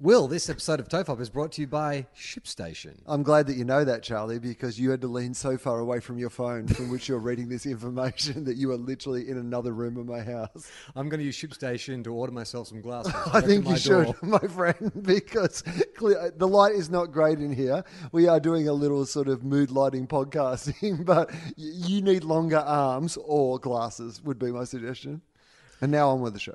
Will, this episode of TOFOP is brought to you by ShipStation. I'm glad that you know that, Charlie, because you had to lean so far away from your phone from which you're reading this information that you are literally in another room of my house. I'm going to use ShipStation to order myself some glasses. I think you should, my friend, because the light is not great in here. We are doing a little sort of mood lighting podcasting, but you need longer arms or glasses would be my suggestion. And now on with the show.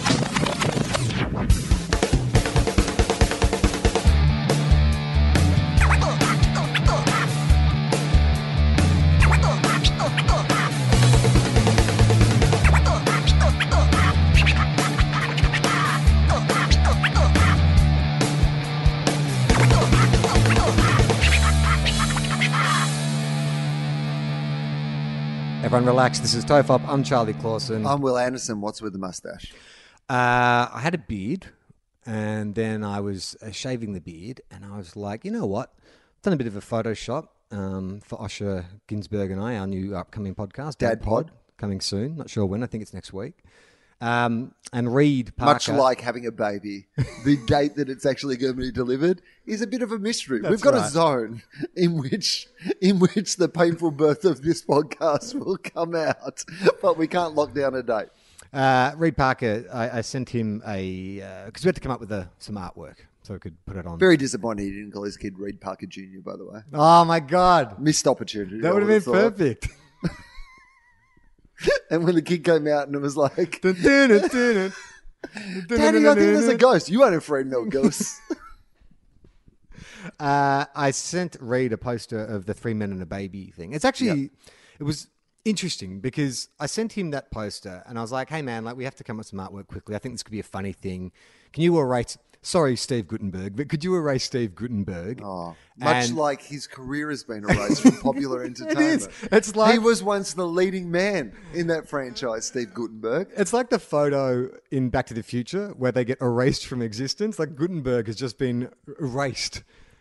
Everyone relax. This is TOFOP. I'm Charlie Clausen. I'm Will Anderson. What's with the mustache? I had a beard and then I was shaving the beard and I was like, you know what? I've done a bit of a Photoshop for Osher Ginsberg and I, our new upcoming podcast. Dad Pod. Coming soon. Not sure when. I think it's next week. And Reed Parker. Much like having a baby, the date that it's actually going to be delivered is a bit of a mystery. We've got a zone in which the painful birth of this podcast will come out, but we can't lock down a date. Reed Parker, I sent him because we had to come up with some artwork so we could put it on. Very disappointed he didn't call his kid Reed Parker Junior, by the way. Oh my God. Missed opportunity. That would have been perfect. And when the kid came out and it was like, Daddy, I think there's a ghost. You ain't afraid of no ghosts. I sent Reed a poster of the 3 men and a baby thing. It's actually, It was interesting because I sent him that poster and I was like, hey man, like we have to come up with some artwork quickly. I think this could be a funny thing. Can you erase... Sorry, Steve Gutenberg, but could you erase Steve Gutenberg? Oh, much like his career has been erased from popular entertainment. It is. It's like he was once the leading man in that franchise, Steve Gutenberg. It's like the photo in Back to the Future where they get erased from existence. Like Gutenberg has just been erased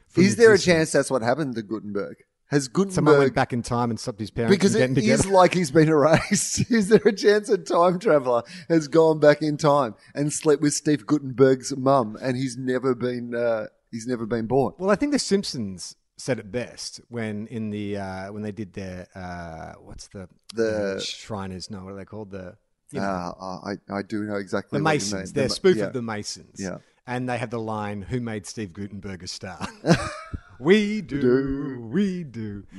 from existence. Is there a chance that's what happened to Gutenberg? Has Gutenberg... Someone went back in time and stopped his parents from getting together. Because it is like he's been erased. Is there a chance a time traveller has gone back in time and slept with Steve Gutenberg's mum and he's never been born? Well, I think The Simpsons said it best when they did their... Shriners. No, what are they called? I do know exactly what Masons, you mean. They're spoof of The Masons. Yeah. And they have the line, who made Steve Gutenberg a star? We do.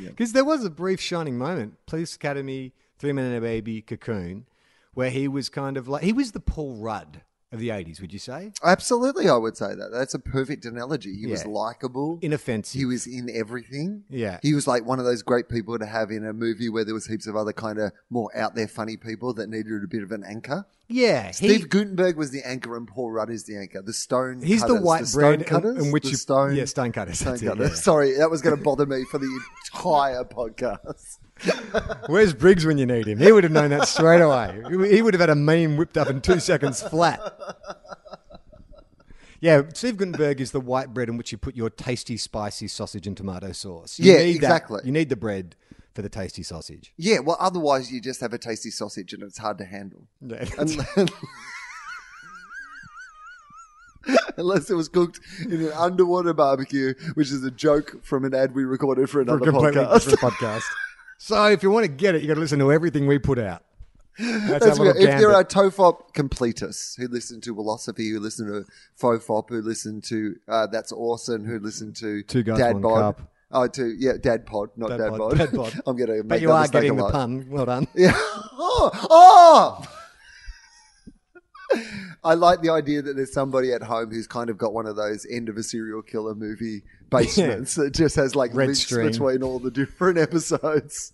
Because there was a brief shining moment, Police Academy, 3 Men and a Baby, Cocoon, where he was kind of like, he was the Paul Rudd of the 80s, would you say? Absolutely, I would say that. That's a perfect analogy. He was likable. Inoffensive. He was in everything. Yeah. He was like one of those great people to have in a movie where there was heaps of other kind of more out there funny people that needed a bit of an anchor. Yeah. Steve Gutenberg was the anchor and Paul Rudd is the anchor. The stone He's cutters, the white the bread cutters, in which the stone, yeah, stone cutters. Stone cutters. Yeah. Sorry, that was going to bother me for the entire podcast. Where's Briggs when you need him? He would have known that straight away. He would have had a meme whipped up in 2 seconds flat. Yeah, Steve Gutenberg is the white bread in which you put your tasty, spicy sausage and tomato sauce. You need that. You need the bread for the tasty sausage. Yeah, well, otherwise you just have a tasty sausage and it's hard to handle. Yeah, unless it was cooked in an underwater barbecue, which is a joke from an ad we recorded for another podcast. So if you want to get it, you got to listen to everything we put out. That's weird. If there are TOFOP completists who listen to Willosophy, who listen to FOFOP, who listen to That's Awesome, who listen to Two Guys, Dad One Bod. Cup. Oh, Dad Pod, not Dad Bod. Dad Bod. I'm going to make But you are getting the pun. Well done. Yeah. Oh! I like the idea that there's somebody at home who's kind of got one of those end of a serial killer movie basements that just has like links between all the different episodes.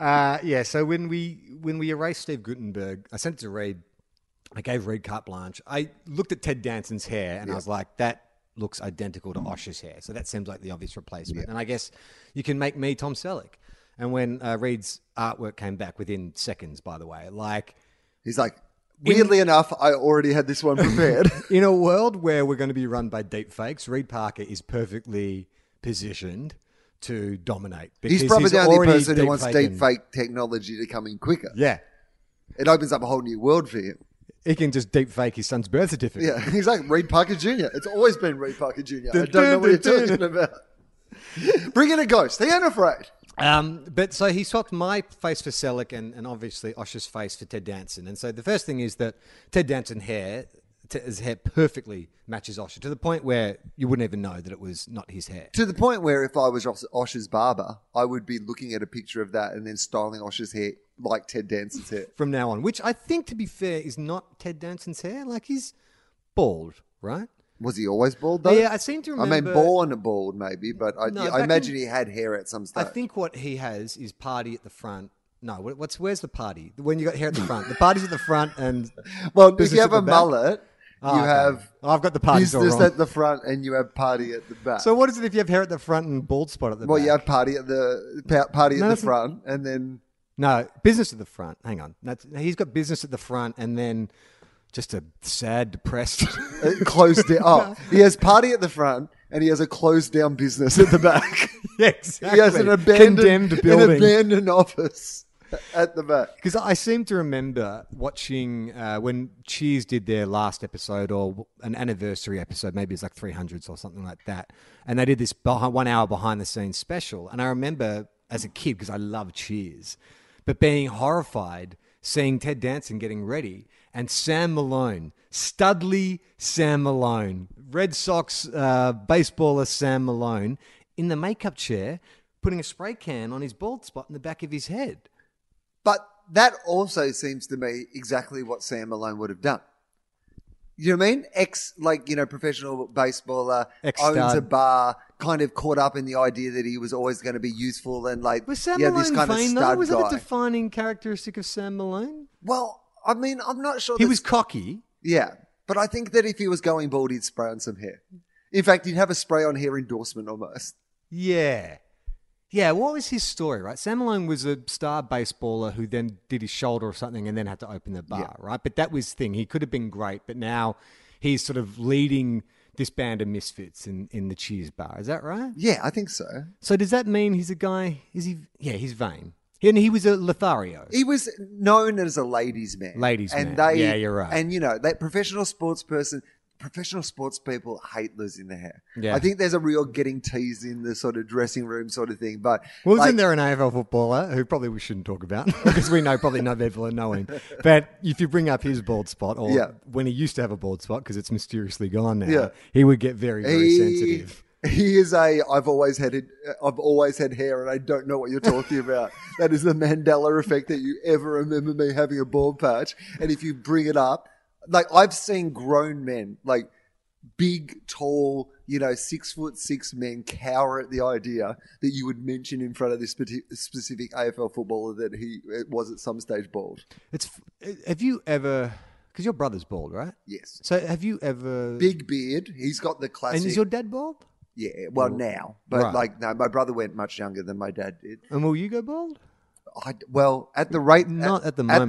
Yeah, so when we erased Steve Gutenberg, I sent it to Reed. I gave Reed carte blanche. I looked at Ted Danson's hair and I was like, that looks identical to Osh's hair. So that seems like the obvious replacement. And I guess you can make me Tom Selleck. And when Reed's artwork came back within seconds, by the way, like... He's like, weirdly enough, I already had this one prepared. In a world where we're going to be run by deep fakes, Reed Parker is perfectly positioned to dominate. He's probably the only person who wants deep fake technology to come in quicker. Yeah. It opens up a whole new world for him. He can just deep fake his son's birth certificate. Yeah, exactly. Reed Parker Jr. It's always been Reed Parker Jr. I don't know what you're talking about. Bring in a ghost. He ain't afraid. But so he swapped my face for Selleck and obviously Osh's face for Ted Danson. And so the first thing is that Ted Danson's hair perfectly matches Osh, to the point where you wouldn't even know that it was not his hair. To the point where if I was Osh's barber, I would be looking at a picture of that and then styling Osh's hair like Ted Danson's hair. From now on, which I think, to be fair, is not Ted Danson's hair. Like, he's bald, right? Was he always bald, though? Yeah, I seem to remember... I mean, born bald, maybe, but I imagine he had hair at some stage. I think what he has is party at the front. No, where's the party? When you got hair at the front. The party's at the front and... Well, if you have a mullet, have... I've got the party business at the front and you have party at the back. So what is it if you have hair at the front and bald spot at the back? Well, you have party at the front and then... No, business at the front. Hang on. He's got business at the front and then... Just a sad, depressed... closed down. Oh, he has party at the front and he has a closed down business at the back. Yeah, exactly. He has an abandoned building. An abandoned office at the back. Because I seem to remember watching when Cheers did their last episode or an anniversary episode, maybe it's like 300s or something like that, and they did this 1 hour behind the scenes special. And I remember as a kid, because I loved Cheers, but being horrified seeing Ted Danson getting ready and Sam Malone, studly Sam Malone, Red Sox baseballer Sam Malone, in the makeup chair, putting a spray can on his bald spot in the back of his head. But that also seems to me exactly what Sam Malone would have done. You know what I mean? Professional baseballer, ex-stud. Owns a bar, kind of caught up in the idea that he was always going to be useful and like... Was Sam Malone this kind of stud guy. Was that a defining characteristic of Sam Malone? Well, I mean, I'm not sure... He was cocky. Yeah, but I think that if he was going bald, he'd spray on some hair. In fact, he'd have a spray on hair endorsement almost. Yeah. Yeah, what was his story, right? Sam Malone was a star baseballer who then did his shoulder or something and then had to open the bar, right? But that was his thing. He could have been great, but now he's sort of leading this band of misfits in the Cheers bar. Is that right? Yeah, I think so. So does that mean he's a guy... Is he? Yeah, he's vain. And he was a Lothario. He was known as a ladies' man. Yeah, you're right. And, you know, that professional sports people hate losing their hair. Yeah. I think there's a real getting teased in the sort of dressing room sort of thing. But wasn't there an AFL footballer who probably we shouldn't talk about because we know probably no people know him. But if you bring up his bald spot or when he used to have a bald spot because it's mysteriously gone now, he would get very, very sensitive. He is I've always had hair and I don't know what you're talking about. That is the Mandela effect that you ever remember me having a bald patch. And if you bring it up, like, I've seen grown men, like big, tall, 6'6" men cower at the idea that you would mention in front of this specific AFL footballer that he was at some stage bald. Have you ever, because your brother's bald, right? Yes. So have you ever... Big beard. He's got the classic... And is your dad bald? Yeah, well, now. But no, my brother went much younger than my dad did. And will you go bald? At the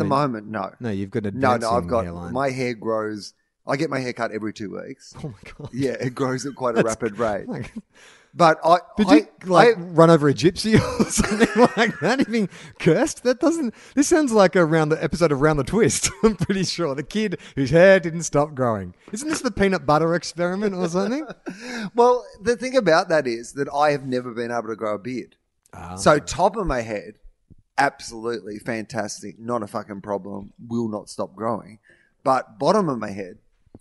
moment, no. No, you've got a hairline. My hair grows. I get my hair cut every 2 weeks. Oh my God. Yeah, it grows at quite a rapid rate. Like, but I run over a gypsy or something like that? Anything cursed? This sounds like episode of Round the Twist. I'm pretty sure the kid whose hair didn't stop growing. Isn't this the peanut butter experiment or something? Well, the thing about that is that I have never been able to grow a beard. Oh. So top of my head, absolutely fantastic, not a fucking problem, will not stop growing. But bottom of my head,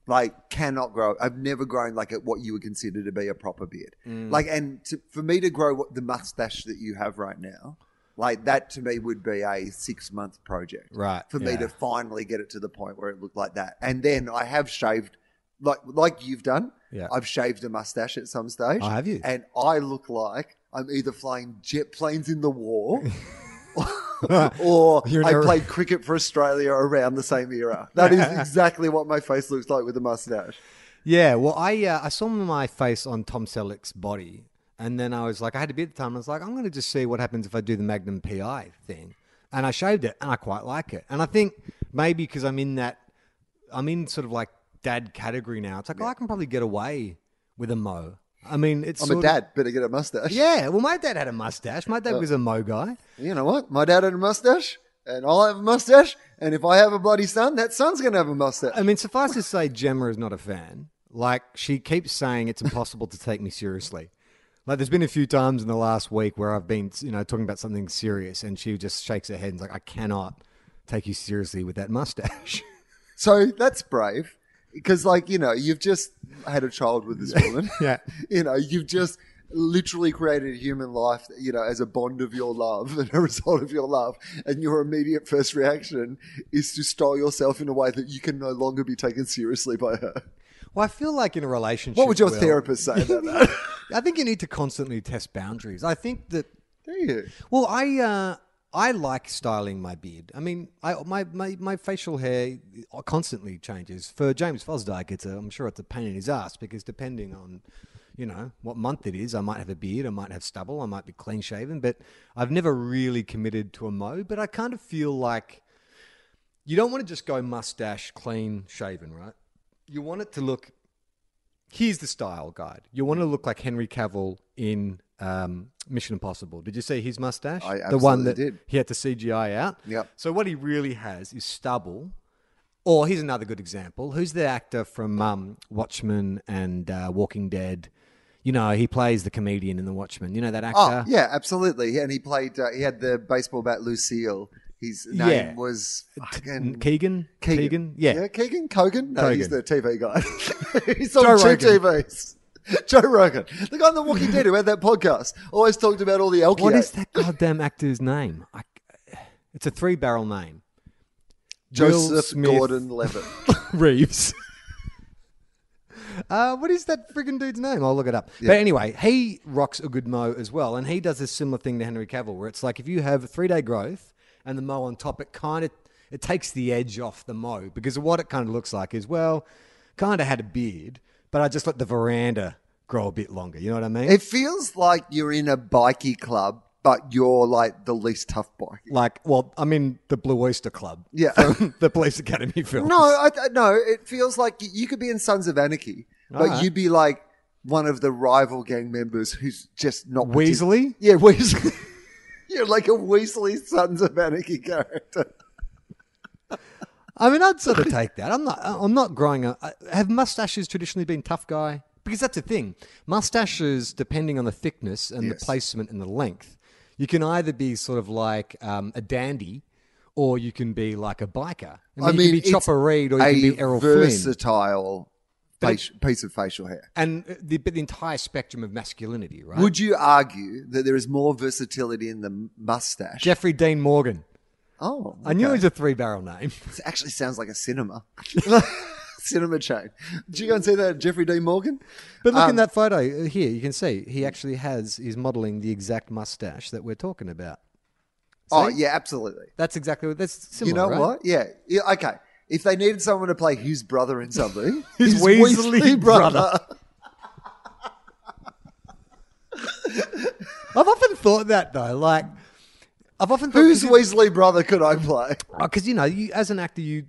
like, cannot grow. I've never grown like at what you would consider to be a proper beard. For me to grow the mustache that you have right now, like, that to me would be a 6-month project, right? For me to finally get it to the point where it looked like that. And then I have shaved, like you've done. Yeah. I've shaved a mustache at some stage. Oh, have you? And I look like I'm either flying jet planes in the war or I played cricket for Australia around the same era. That is exactly what my face looks like with a mustache. Yeah, well, I saw my face on Tom Selleck's body, and then I was like, I had a bit of time. I was like, I'm going to just see what happens if I do the Magnum PI thing, and I shaved it, and I quite like it. And I think maybe because I'm in sort of like dad category now. It's like, yeah. Oh, I can probably get away with a mo. I mean, I'm a dad, better get a mustache. Yeah, well, my dad had a mustache. My dad was a mo guy. You know what? My dad had a mustache, and I'll have a mustache, and if I have a bloody son, that son's going to have a mustache. I mean, suffice to say, Gemma is not a fan. Like, she keeps saying it's impossible to take me seriously. Like, there's been a few times in the last week where I've been, you know, talking about something serious, and she just shakes her head and's like, I cannot take you seriously with that mustache. So that's brave. Because, like, you know, you've just had a child with this woman. Yeah. You know, you've just literally created a human life, you know, as a bond of your love and a result of your love. And your immediate first reaction is to style yourself in a way that you can no longer be taken seriously by her. Well, I feel like in a relationship... What would your therapist say about that? I think you need to constantly test boundaries. I think that... Do you? Well, I like styling my beard. I mean, my facial hair constantly changes. For James Fosdyke, I'm sure it's a pain in his ass because depending on, you know, what month it is, I might have a beard, I might have stubble, I might be clean shaven, but I've never really committed to a mo. But I kind of feel like you don't want to just go mustache, clean shaven, right? You want it to look... Here's the style guide. You want to look like Henry Cavill in... Mission Impossible. Did you see his mustache? I absolutely did. The one that he had to CGI out. Yep. So what he really has is stubble. Or here's another good example. Who's the actor from Watchmen and Walking Dead? You know, he plays the comedian in the Watchmen. You know that actor? Oh, yeah, absolutely. And he played. He had the baseball bat Lucille. His name was fucking... Keegan. Yeah, Keegan Cogan. No, Kogan. He's the TV guy. He's on two TVs. Joe Rogan, the guy on The Walking Dead who had that podcast, always talked about all the alky. What is that goddamn actor's name? It's a three-barrel name. Joseph Gordon-Levitt. Reeves. What is that friggin' dude's name? I'll look it up. Yeah. But anyway, he rocks a good mo as well, and he does a similar thing to Henry Cavill, where it's like if you have a three-day growth and the mo on top, it kind of it takes the edge off the mo because what it kind of looks like is, well, kind of had a beard. But I just let the veranda grow a bit longer. You know what I mean? It feels like you're in a bikey club, but you're like the least tough bikey. Like, well, I'm in the Blue Oyster Club. Yeah. From the Police Academy films. No, it feels like you could be in Sons of Anarchy, but you'd be like one of the rival gang members who's just not... Weasley? Yeah, Weasley. You're like a Weasley Sons of Anarchy character. I mean, I'd sort of take that. I'm not growing up. Have mustaches traditionally been tough guy? Because that's the thing. Mustaches, depending on the thickness and the placement and the length, you can either be sort of like a dandy or you can be like a biker. I mean, you can be Chopper Reed or you can be Errol Flynn. Versatile piece of facial hair. And the entire spectrum of masculinity, right? Would you argue that there is more versatility in the mustache? Jeffrey Dean Morgan. Oh, okay. I knew it was a three-barrel name. It actually sounds like a cinema chain. Did you go and see that, Jeffrey D. Morgan? But look in that photo here, you can see he actually he's modelling the exact mustache that we're talking about. See? Oh, yeah, absolutely. That's exactly what that's similar, you know, right? What? Yeah. Okay. If they needed someone to play his brother in something, his Weasley brother. I've often thought that though, like. Whose Weasley brother could I play? Because, you know, as an actor, you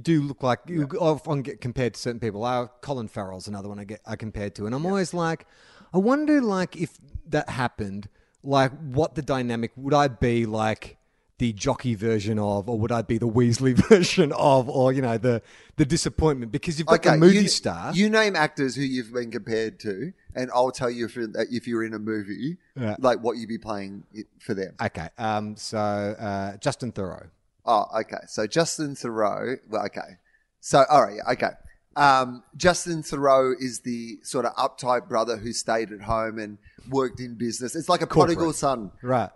do look like... You often get compared to certain people. Colin Farrell's another one I compared to. And I'm always like, I wonder, like, if that happened, like, what the dynamic... Would I be, like, the jockey version of, or would I be the Weasley version of, or, you know, the disappointment? Because you've got the movie star. You name actors who you've been compared to, and I'll tell you if you're in a movie, like what you'd be playing for them. Okay. So Justin Theroux. Oh, okay. So Justin Theroux. Well, okay. So, all right. Okay. Justin Theroux is the sort of uptight brother who stayed at home and worked in business. It's like a prodigal son. Right.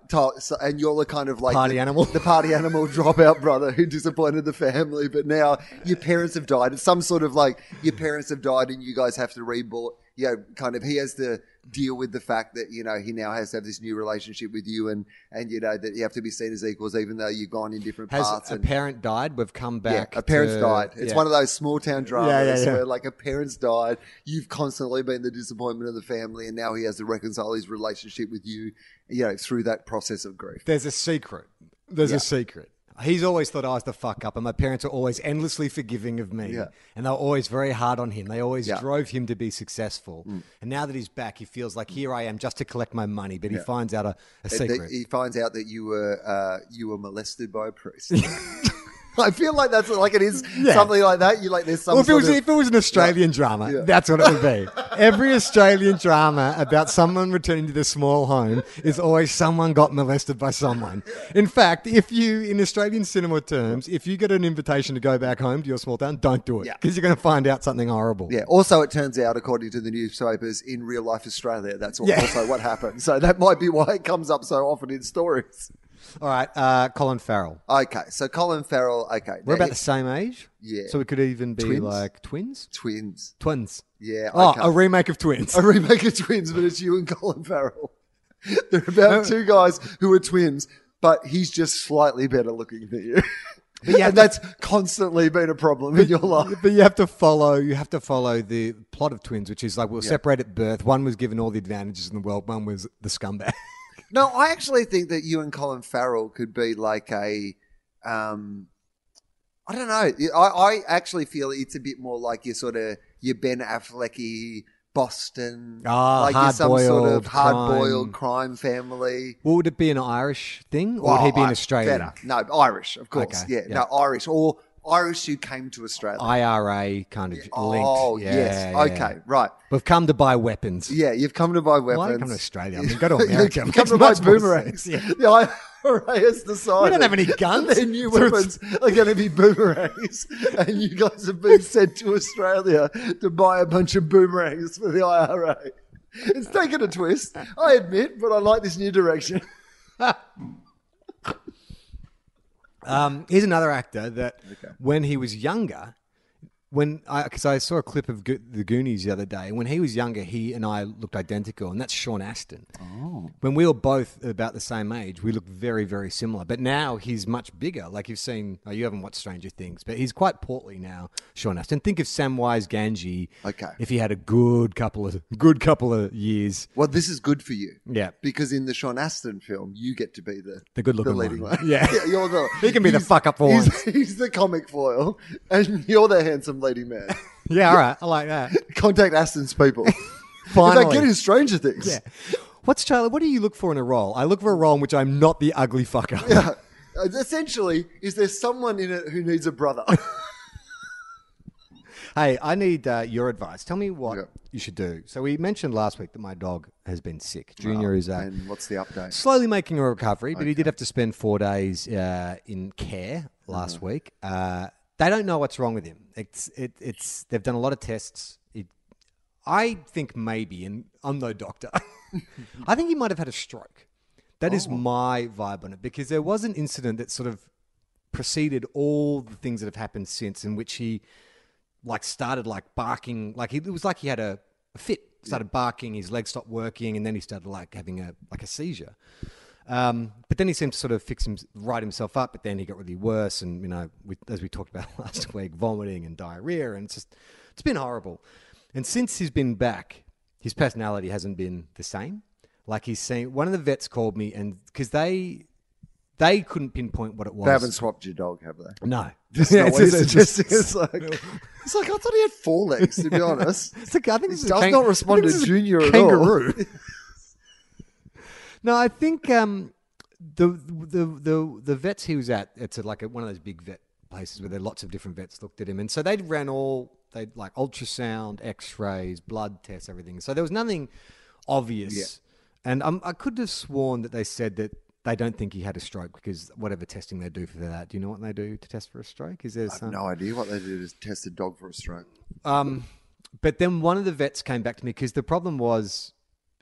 And you're the kind of like... Party animal. The party animal dropout brother who disappointed the family. But now your parents have died. It's some sort of like your parents have died and you guys have to reborn. You know, kind of he has the deal with the fact that, you know, he now has to have this new relationship with you, and you know, that you have to be seen as equals even though you've gone in different paths. Has a parent died? We've come back. Yeah, a parent's died. It's one of those small town dramas where, like, a parent's died. You've constantly been the disappointment of the family, and now he has to reconcile his relationship with you, you know, through that process of grief. There's a secret. There's a secret. He's always thought I was the fuck up, and my parents are always endlessly forgiving of me, and they're always very hard on him. They always drove him to be successful, and now that he's back, he feels like, here I am just to collect my money. But he finds out a secret. He finds out that you were molested by a priest. I feel like that's like it is something like that. You like there's some. Well, if it was an Australian drama, that's what it would be. Every Australian drama about someone returning to their small home is always someone got molested by someone. In fact, if you, in Australian cinema terms, if you get an invitation to go back home to your small town, don't do it because you're going to find out something horrible. Yeah. Also, it turns out, according to the newspapers, in real life Australia, that's also what happened. So that might be why it comes up so often in stories. All right, Colin Farrell. Okay, so Colin Farrell, okay. We're about the same age? Yeah. So we could even be like twins? Twins. Yeah. Okay. Oh, a remake of Twins. A remake of Twins, but it's you and Colin Farrell. They're about two guys who are twins, but he's just slightly better looking than you. But yeah, and that's constantly been a problem in your life. But you have to follow the plot of Twins, which is like we'll separate at birth. One was given all the advantages in the world. One was the scumbag. No, I actually think that you and Colin Farrell could be like a, I don't know. I actually feel it's a bit more like your Ben Affleck-y Boston, like you're some sort of hard-boiled crime family. Well, would it be an Irish thing, or would he be an Australian? Better. No, Irish, of course. Okay. Yeah, no, Irish or Irish who came to Australia. IRA kind of linked. Oh, yeah, yes. Okay, right. We've come to buy weapons. Yeah, you've come to buy weapons. Why don't you come to Australia? I mean, go to America. You've come to buy boomerangs. Yeah. The IRA has decided. We don't have any guns. Their new weapons are going to be boomerangs. And you guys have been sent to Australia to buy a bunch of boomerangs for the IRA. It's taken a twist, I admit, but I like this new direction. Here's another actor that when he was younger, because I saw a clip of the Goonies the other day, when he was younger, he and I looked identical, and that's Sean Astin. Oh. When we were both about the same age, we looked very, very similar. But now he's much bigger. Like you've seen, you haven't watched Stranger Things, but he's quite portly now, Sean Astin. Think of Samwise Gamgee. Okay. If he had a good couple of years. Well, this is good for you. Yeah. Because in the Sean Astin film, you get to be the good looking leading one. Yeah. You're he can be the fuck up for once. He's the comic foil, and you're the handsome leading man. Yeah, all right. I like that. Contact Aston's people. Finally. If they get in Stranger Things. Yeah. What do you look for in a role? I look for a role in which I'm not the ugly fucker. Yeah. Essentially, is there someone in it who needs a brother? Hey, I need your advice. Tell me what you should do. So we mentioned last week that my dog has been sick. Junior is and what's the update? Slowly making a recovery, but he did have to spend 4 days in care last week. They don't know what's wrong with him. They've done a lot of tests. I think maybe, and I'm no doctor, I think he might have had a stroke. That is my vibe on it, because there was an incident that sort of preceded all the things that have happened since, in which he started barking. It was like he had a fit, started barking, his legs stopped working, and then he started having a seizure. But then he seemed to sort of right himself up, but then he got really worse, and as we talked about last week, vomiting and diarrhea, and it's been horrible. And since he's been back, his personality hasn't been the same. He's seen, one of the vets called me, and because they couldn't pinpoint what it was. They haven't swapped your dog, have they? No. It's like, I thought he had four legs, to be honest. It's like, I think it does not respond to Junior at all. Kangaroo. No, I think the vets he was at, it's one of those big vet places where there are lots of different vets looked at him, and so they ran ultrasound, X-rays, blood tests, everything. So there was nothing obvious, and I could have sworn that they said that they don't think he had a stroke because whatever testing they do for that, do you know what they do to test for a stroke? I have no idea what they do to test a dog for a stroke. But then one of the vets came back to me because the problem was,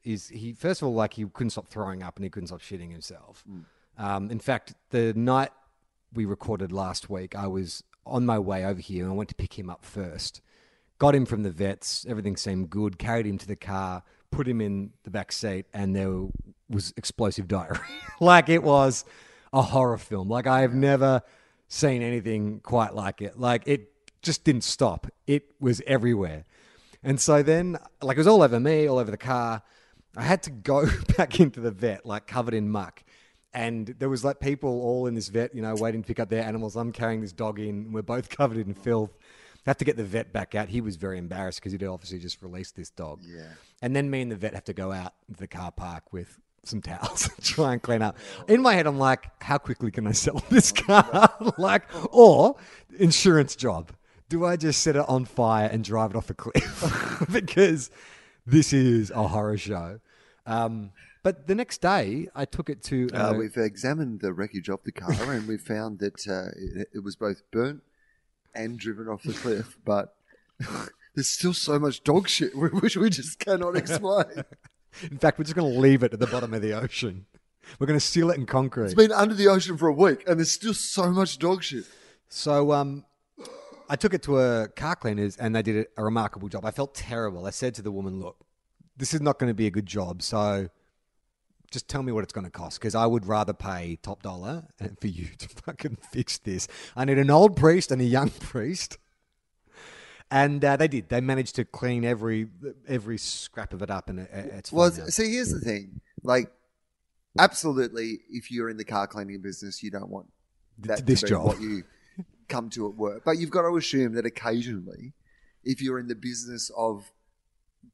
is he, first of all, he couldn't stop throwing up and he couldn't stop shitting himself. In fact, the night we recorded last week, I was on my way over here and I went to pick him up first. Got him from the vets. Everything seemed good. Carried him to the car. put him in the back seat, and there was explosive diarrhea. Like, it was a horror film. Like, I have never seen anything quite like it. Like, it just didn't stop. It was everywhere. And so then, like, it was all over me, all over the car. I had to go back into the vet, like, covered in muck. And there was, like, people all in this vet, you know, waiting to pick up their animals. I'm carrying this dog in. We're both covered in filth. I have to get the vet back out. He was very embarrassed because he'd obviously just released this dog. Yeah. And then me and the vet have to go out to the car park with some towels and try and clean up. In my head, I'm like, how quickly can I sell this car? Like, or insurance job. Do I just set it on fire and drive it off a cliff? Because this is a horror show. But the next day, I took it to... we've examined the wreckage of the car and we found that it was both burnt and driven off the cliff, but there's still so much dog shit which we just cannot explain. In fact, we're just going to leave it at the bottom of the ocean. We're going to seal it in concrete. It's been under the ocean for a week, and there's still so much dog shit. So I took it to a car cleaners, and they did a remarkable job. I felt terrible. I said to the woman, look, this is not going to be a good job, so just tell me what it's going to cost, because I would rather pay top dollar for you to fucking fix this. I need an old priest and a young priest. And they did. They managed to clean every scrap of it up, and it's fine. Well, see, here's the thing. Like, absolutely, if you're in the car cleaning business, you don't want that this to be job. What you come to at work. But you've got to assume that occasionally, if you're in the business of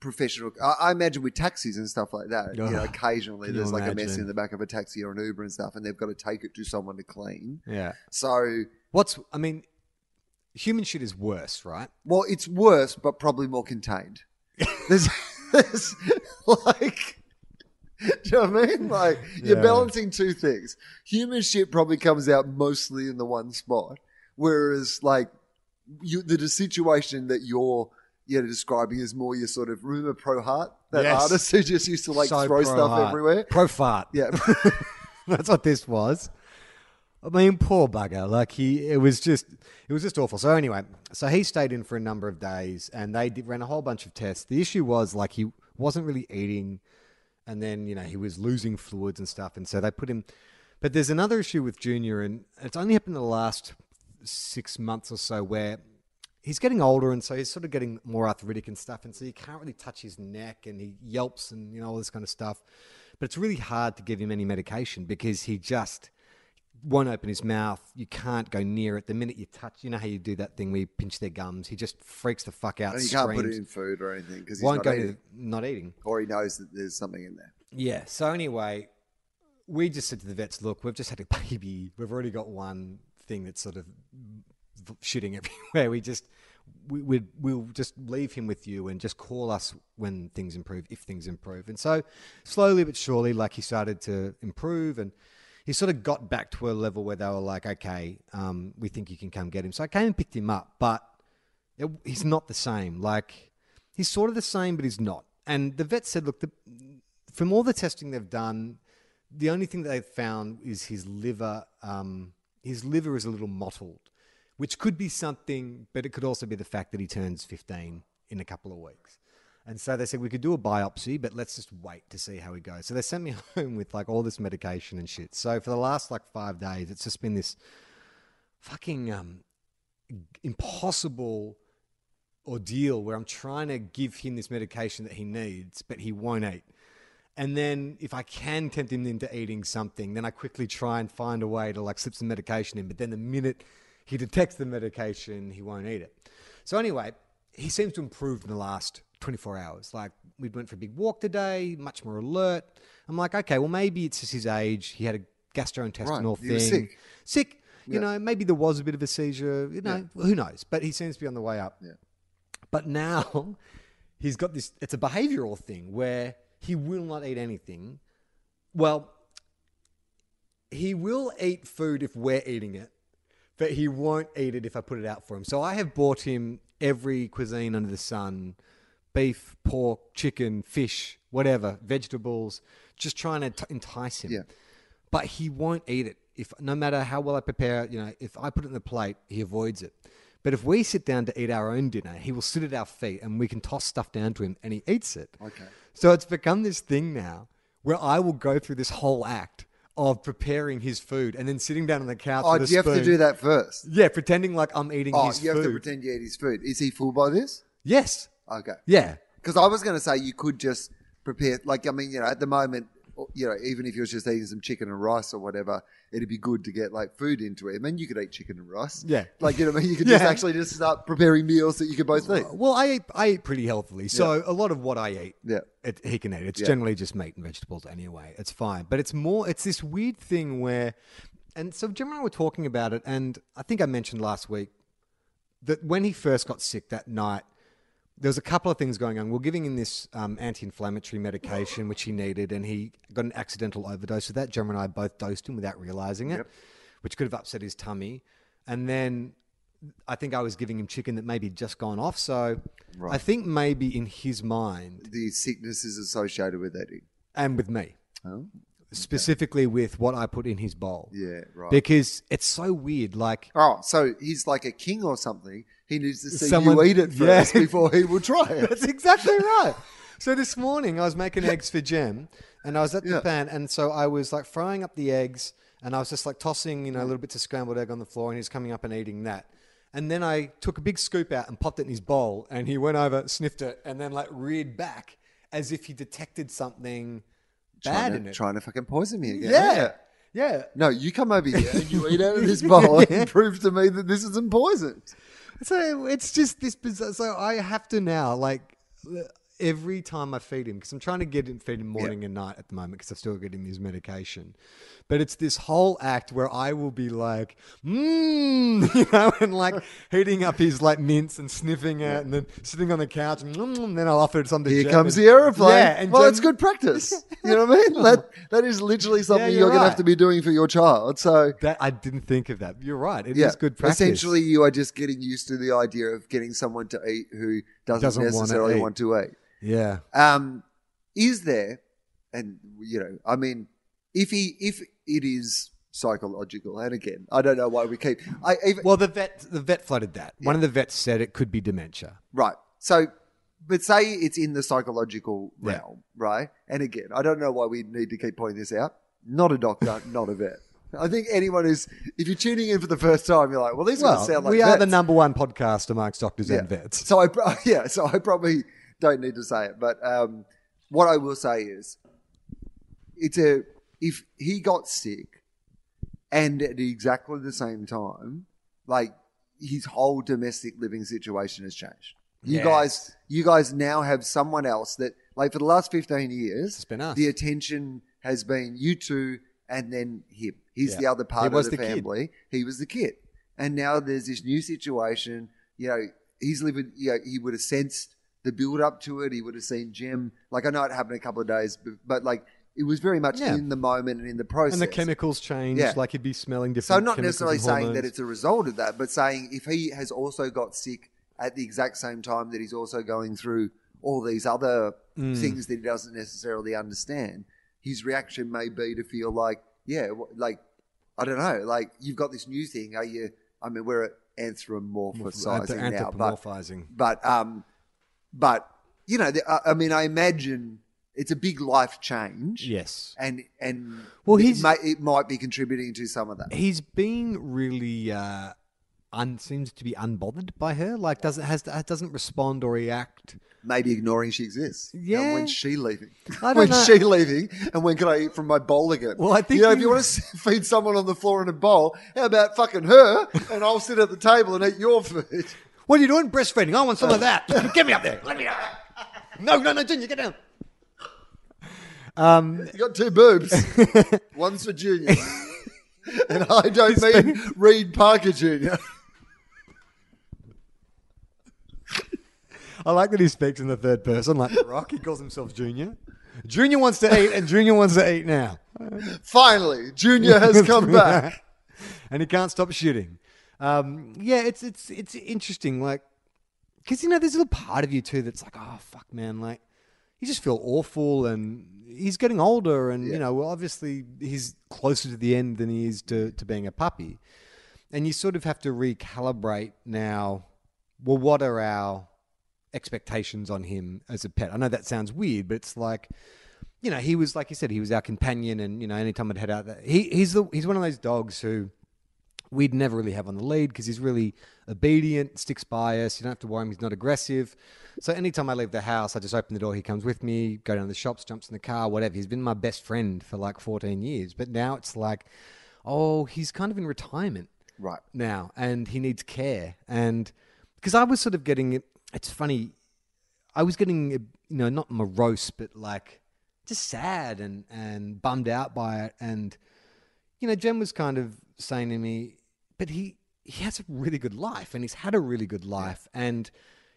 professional, I imagine with taxis and stuff like that, you know, occasionally there's like a mess in the back of a taxi or an Uber and stuff, and they've got to take it to someone to clean. Yeah. So human shit is worse, right? Well, it's worse, but probably more contained. There's like, do you know what I mean? Like, you're balancing two things. Human shit probably comes out mostly in the one spot, whereas like the situation that you're describing is more your sort of rumor pro heart, that artist who just used to like throw stuff everywhere. Pro fart. Yeah. That's what this was. I mean, poor bugger. Like it was just awful. So anyway, he stayed in for a number of days, and they ran a whole bunch of tests. The issue was like he wasn't really eating, and then, you know, he was losing fluids and stuff. And so they put him. But there's another issue with Junior, and it's only happened in the last 6 months or so, where he's getting older, and so he's sort of getting more arthritic and stuff. And so you can't really touch his neck, and he yelps and, you know, all this kind of stuff. But it's really hard to give him any medication because he just won't open his mouth. You can't go near it. The minute you touch, you know how you do that thing where you pinch their gums? He just freaks the fuck out. And you can't put it in food or anything because he's not eating. Or he knows that there's something in there. Yeah. So anyway, we just said to the vets, look, we've just had a baby. We've already got one thing that's sort of shitting everywhere. We'll just leave him with you and just call us when things improve, if things improve. And so slowly but surely, like, he started to improve, and he sort of got back to a level where they were like, okay, we think you can come get him. So I came and picked him up, but he's not the same. Like, he's sort of the same, but he's not. And the vet said, look, from all the testing they've done, the only thing that they've found is his liver. His liver is a little mottled, which could be something, but it could also be the fact that he turns 15 in a couple of weeks. And so they said, we could do a biopsy, but let's just wait to see how he goes. So they sent me home with like all this medication and shit. So for the last like 5 days, it's just been this fucking impossible ordeal where I'm trying to give him this medication that he needs, but he won't eat. And then if I can tempt him into eating something, then I quickly try and find a way to like slip some medication in. But then the minute he detects the medication, he won't eat it. So anyway, he seems to improve in the last 24 hours. Like, we went for a big walk today, much more alert. I'm like, okay, well, maybe it's just his age. He had a gastrointestinal thing. Sick. Yeah. You know, maybe there was a bit of a seizure. You know, who knows? But he seems to be on the way up. Yeah. But now he's got this, it's a behavioral thing where he will not eat anything. Well, he will eat food if we're eating it, but he won't eat it if I put it out for him. So I have bought him every cuisine under the sun: beef, pork, chicken, fish, whatever, vegetables, just trying to entice him. Yeah. But he won't eat it. No matter how well I prepare, you know, if I put it in the plate, he avoids it. But if we sit down to eat our own dinner, he will sit at our feet and we can toss stuff down to him and he eats it. Okay. So it's become this thing now where I will go through this whole act of preparing his food and then sitting down on the couch with a spoon. Oh, do you have to do that first? Yeah, pretending like I'm eating his food. Oh, you have to pretend you eat his food. Is he fooled by this? Yes. Okay. Yeah. Because I was going to say you could just prepare, like, I mean, you know, at the moment, you know, even if you're just eating some chicken and rice or whatever, it'd be good to get like food into it. I mean, you could eat chicken and rice. Yeah. Like, you know what I mean? You could just start preparing meals that you could both eat. Well, I eat pretty healthily. So a lot of what I eat, he can eat. It's generally just meat and vegetables anyway. It's fine. But it's more, it's this weird thing where, and so Jim and I were talking about it. And I think I mentioned last week that when he first got sick that night, there was a couple of things going on. We're giving him this anti-inflammatory medication, which he needed, and he got an accidental overdose of that. Gemma and I both dosed him without realizing it, which could have upset his tummy. And then I think I was giving him chicken that maybe had just gone off. So I think maybe in his mind, the sickness is associated with that. And with me. Oh. Specifically with what I put in his bowl. Yeah, right. Because it's so weird. Like, oh, so he's like a king or something. He needs to see you eat it first before he will try it. That's exactly right. So this morning I was making eggs for Jem and I was at the pan, and so I was like frying up the eggs and I was just like tossing, you know, little bits of scrambled egg on the floor, and he's coming up and eating that. And then I took a big scoop out and popped it in his bowl, and he went over, sniffed it, and then like reared back as if he detected something bad in it. Trying to fucking poison me again. Yeah. Yeah. No, you come over here and you eat out of this bowl and prove to me that this isn't poisoned. So it's just this bizarre. So I have to now, like, every time I feed him, because I'm trying to get him feed him morning and night at the moment because I still get him his medication. But it's this whole act where I will be like, you know, and like heating up his like mints and sniffing it, and then sitting on the couch, and then I'll offer it something. Here comes the aeroplane. Yeah, and well, it's good practice. You know what I mean? That is literally something you're going to have to be doing for your child. So that, I didn't think of that. You're right. It is good practice. Essentially, you are just getting used to the idea of getting someone to eat who doesn't necessarily want to eat. Yeah. Is there, and you know, I mean, if it is psychological, and again, I don't know why we keep. The vet flooded that. Yeah. One of the vets said it could be dementia. Right. So, but say it's in the psychological realm, right? And again, I don't know why we need to keep pointing this out. Not a doctor, not a vet. I think anyone who's, if you're tuning in for the first time, you're like, well, these guys sound like we vets. Are the number one podcast amongst doctors and vets. So I probably don't need to say it, but what I will say is, if he got sick, and at exactly the same time, like his whole domestic living situation has changed. You guys now have someone else that, like, for the last 15 years, it's been us. The attention has been you two, and then him. He's the other part of the family. Kid. He was the kid, and now there's this new situation. You know, he's living. You know, he would have sensed the build up to it. He would have seen Jim. Like, I know it happened a couple of days, but like it was very much in the moment and in the process. And the chemicals changed. Yeah. Like he'd be smelling different. So not necessarily saying that it's a result of that, but saying if he has also got sick at the exact same time that he's also going through all these other things that he doesn't necessarily understand, his reaction may be to feel like, like, I don't know, like you've got this new thing. Are you? I mean, we're anthropomorphizing now, but you know, I mean, I imagine it's a big life change. Yes, and well, it might be contributing to some of that. He's being really seems to be unbothered by her. Like doesn't respond or react. Maybe ignoring she exists. Yeah, and when's she leaving? I don't know. When's she leaving? And when can I eat from my bowl again? Well, I think you know, if you want to feed someone on the floor in a bowl, how about fucking her? And I'll sit at the table and eat your food. What are you doing? Breastfeeding. I want some of that. Get me up there. Let me up. No, Junior, get down. You got two boobs. One's for Junior. And I don't mean Reed Parker Junior. I like that he speaks in the third person. Like Barack, he calls himself Junior. Junior wants to eat, and Junior wants to eat now. Finally, Junior has come back. And he can't stop shooting. It's interesting, like, because you know there's a little part of you too that's like, oh fuck, man, like you just feel awful, and he's getting older, and you know, well, obviously he's closer to the end than he is to being a puppy, And you sort of have to recalibrate now, well, what are our expectations on him as a pet? I know that sounds weird, but it's like, you know, he was, like you said, he was our companion, and, you know, anytime I'd head out there, he's one of those dogs who we'd never really have on the lead because he's really obedient, sticks by us. You don't have to worry him. He's not aggressive. So anytime I leave the house, I just open the door. He comes with me, go down to the shops, jumps in the car, whatever. He's been my best friend for like 14 years. But now it's like, oh, he's kind of in retirement right now and he needs care. And because I was sort of getting, it's funny, I was getting, you know, not morose, but like just sad and bummed out by it. And, you know, Jen was kind of saying to me, but he has a really good life and he's had a really good life. And,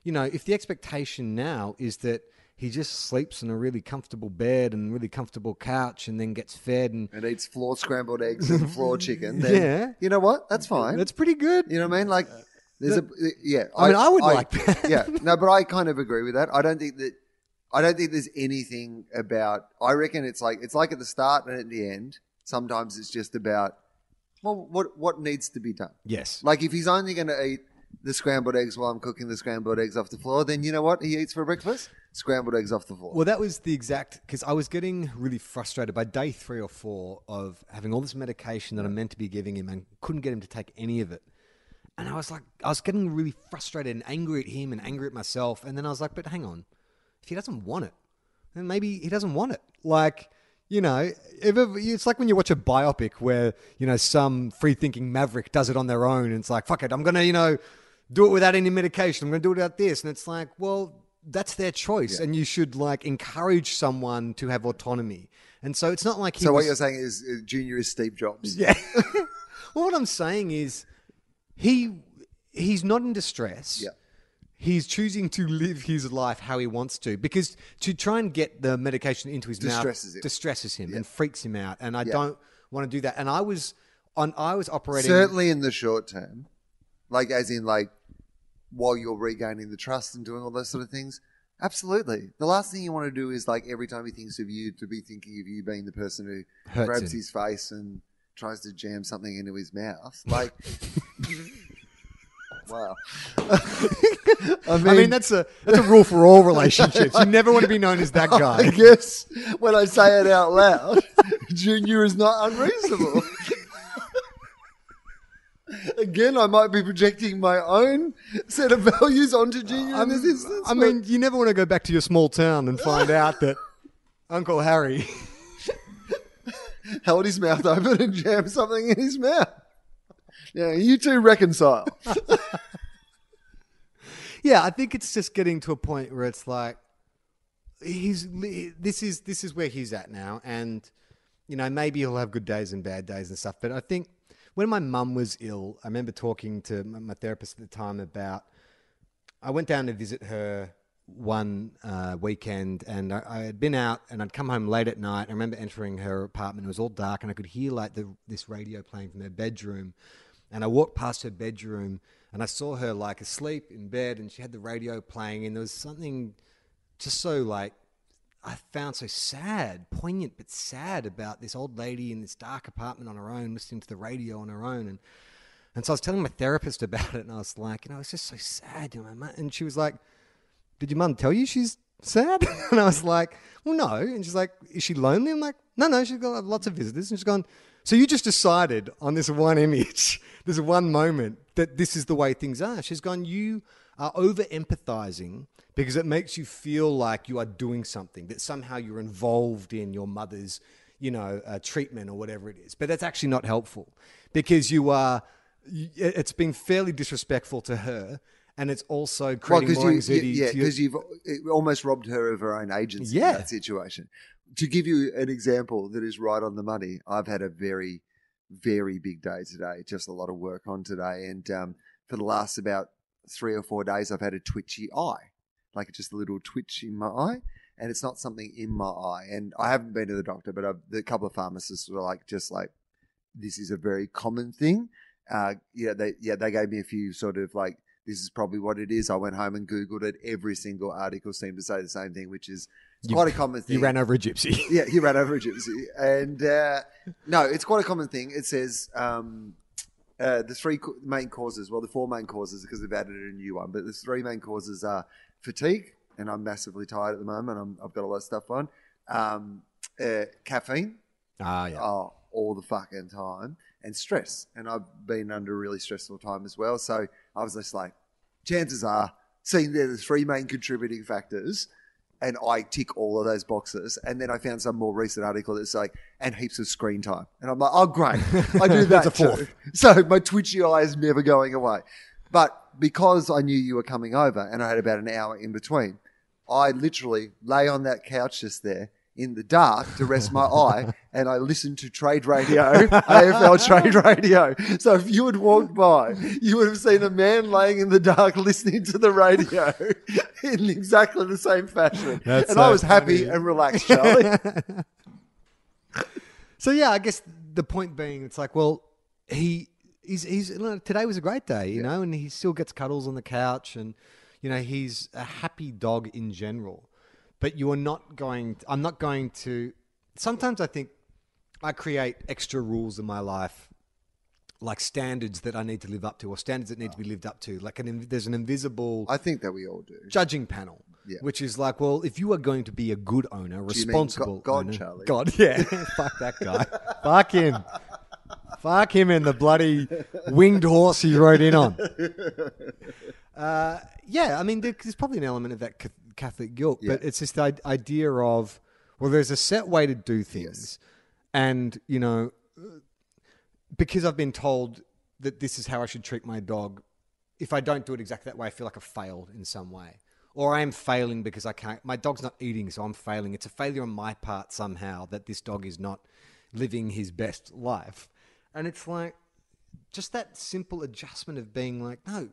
you know, if the expectation now is that he just sleeps in a really comfortable bed and really comfortable couch and then gets fed and eats floor scrambled eggs and floor chicken, then you know what? That's fine. That's pretty good. You know what I mean? Like, there's I mean, I would like that. Yeah. No, but I kind of agree with that. I don't think there's anything about, I reckon it's like at the start and at the end, sometimes it's just about, well, what needs to be done? Yes. Like if he's only going to eat the scrambled eggs while I'm cooking the scrambled eggs off the floor, then you know what he eats for breakfast? Scrambled eggs off the floor. Well, that was the exact, because I was getting really frustrated by day 3 or 4 of having all this medication that I'm meant to be giving him and couldn't get him to take any of it. And I was like, I was getting really frustrated and angry at him and angry at myself. And then I was like, but hang on, if he doesn't want it, then maybe he doesn't want it. Like, you know, it's like when you watch a biopic where, you know, some free-thinking maverick does it on their own and it's like, fuck it, I'm going to, you know, do it without any medication. I'm going to do it without this. And it's like, well, that's their choice. Yeah. And you should, like, encourage someone to have autonomy. And so it's not like he what you're saying is Junior is Steve Jobs. Yeah. Well, what I'm saying is he's not in distress. Yeah. He's choosing to live his life how he wants to, because to try and get the medication into his mouth distresses him and freaks him out. And I don't want to do that. And I was operating certainly in the short term, like as in like while you're regaining the trust and doing all those sort of things. Absolutely. The last thing you want to do is like every time he thinks of you to be thinking of you being the person who grabs his face and tries to jam something into his mouth. Like. Wow. I mean that's a rule for all relationships. You never want to be known as that guy. I guess when I say it out loud, Junior is not unreasonable. Again, I might be projecting my own set of values onto Junior in this instance. I mean, you never want to go back to your small town and find out that Uncle Harry held his mouth open and jammed something in his mouth. Yeah, you two reconcile. Yeah, I think it's just getting to a point where it's like this is where he's at now, and you know maybe he'll have good days and bad days and stuff. But I think when my mum was ill, I remember talking to my therapist at the time about I went down to visit her one weekend, and I had been out and I'd come home late at night. I remember entering her apartment; it was all dark, and I could hear like this radio playing from her bedroom. And I walked past her bedroom and I saw her like asleep in bed and she had the radio playing, and there was something just so like I found so sad, poignant, but sad about this old lady in this dark apartment on her own, listening to the radio on her own. And so I was telling my therapist about it and I was like, you know, it's just so sad. And she was like, did your mum tell you she's sad? And I was like, well, no. And she's like, is she lonely? I'm like, no, she's got lots of visitors. And she's gone, so you just decided on this one image, this one moment, that this is the way things are. She's gone, you are over-empathizing because it makes you feel like you are doing something, that somehow you're involved in your mother's, you know, treatment or whatever it is. But that's actually not helpful because it's been fairly disrespectful to her. And it's also creating more anxiety. Yeah, because you've almost robbed her of her own agency in that situation. To give you an example that is right on the money, I've had a very, very big day today, just a lot of work on today. And for the last about 3 or 4 days, I've had a twitchy eye, like just a little twitch in my eye. And it's not something in my eye. And I haven't been to the doctor, but a couple of pharmacists were like, just like, this is a very common thing. They gave me a few sort of like, this is probably what it is. I went home and Googled it. Every single article seemed to say the same thing, which is quite a common thing. You ran over a gypsy. Yeah, you ran over a gypsy. And no, it's quite a common thing. It says The three main causes, well, the four main causes because we've added a new one, but the three main causes are fatigue, and I'm massively tired at the moment. I've got a lot of stuff on. Caffeine. Yeah. Oh, all the fucking time. And stress. And I've been under a really stressful time as well. So I was just like, chances are, seeing they're the three main contributing factors, and I tick all of those boxes. And then I found some more recent article that's like, and heaps of screen time. And I'm like, oh, great. I do that too. So my twitchy eye is never going away. But because I knew you were coming over and I had about an hour in between, I literally lay on that couch just there in the dark to rest my eye, and I listened to trade radio, AFL trade radio. So if you had walked by, you would have seen a man laying in the dark listening to the radio in exactly the same fashion. That's and so I was happy and relaxed, Charlie. So yeah, I guess the point being, it's like, well, he's today was a great day, you know, and he still gets cuddles on the couch, and you know, he's a happy dog in general. But you are not going to, I'm not going to, sometimes I think I create extra rules in my life, like standards that I need to live up to, or standards that need to be lived up to. Like there's an invisible, I think that we all do, judging panel, which is like, well, if you are going to be a good owner, responsible owner, Charlie? God, yeah, fuck that guy, fuck him. Fuck him and the bloody winged horse he rode in on. Yeah, I mean, there's probably an element of that Catholic guilt, but it's just the idea of, well, there's a set way to do things. Yes. And, you know, because I've been told that this is how I should treat my dog, if I don't do it exactly that way, I feel like I've failed in some way. Or I am failing because I can't, my dog's not eating, so I'm failing. It's a failure on my part somehow that this dog is not living his best life. And it's like, just that simple adjustment of being like, no,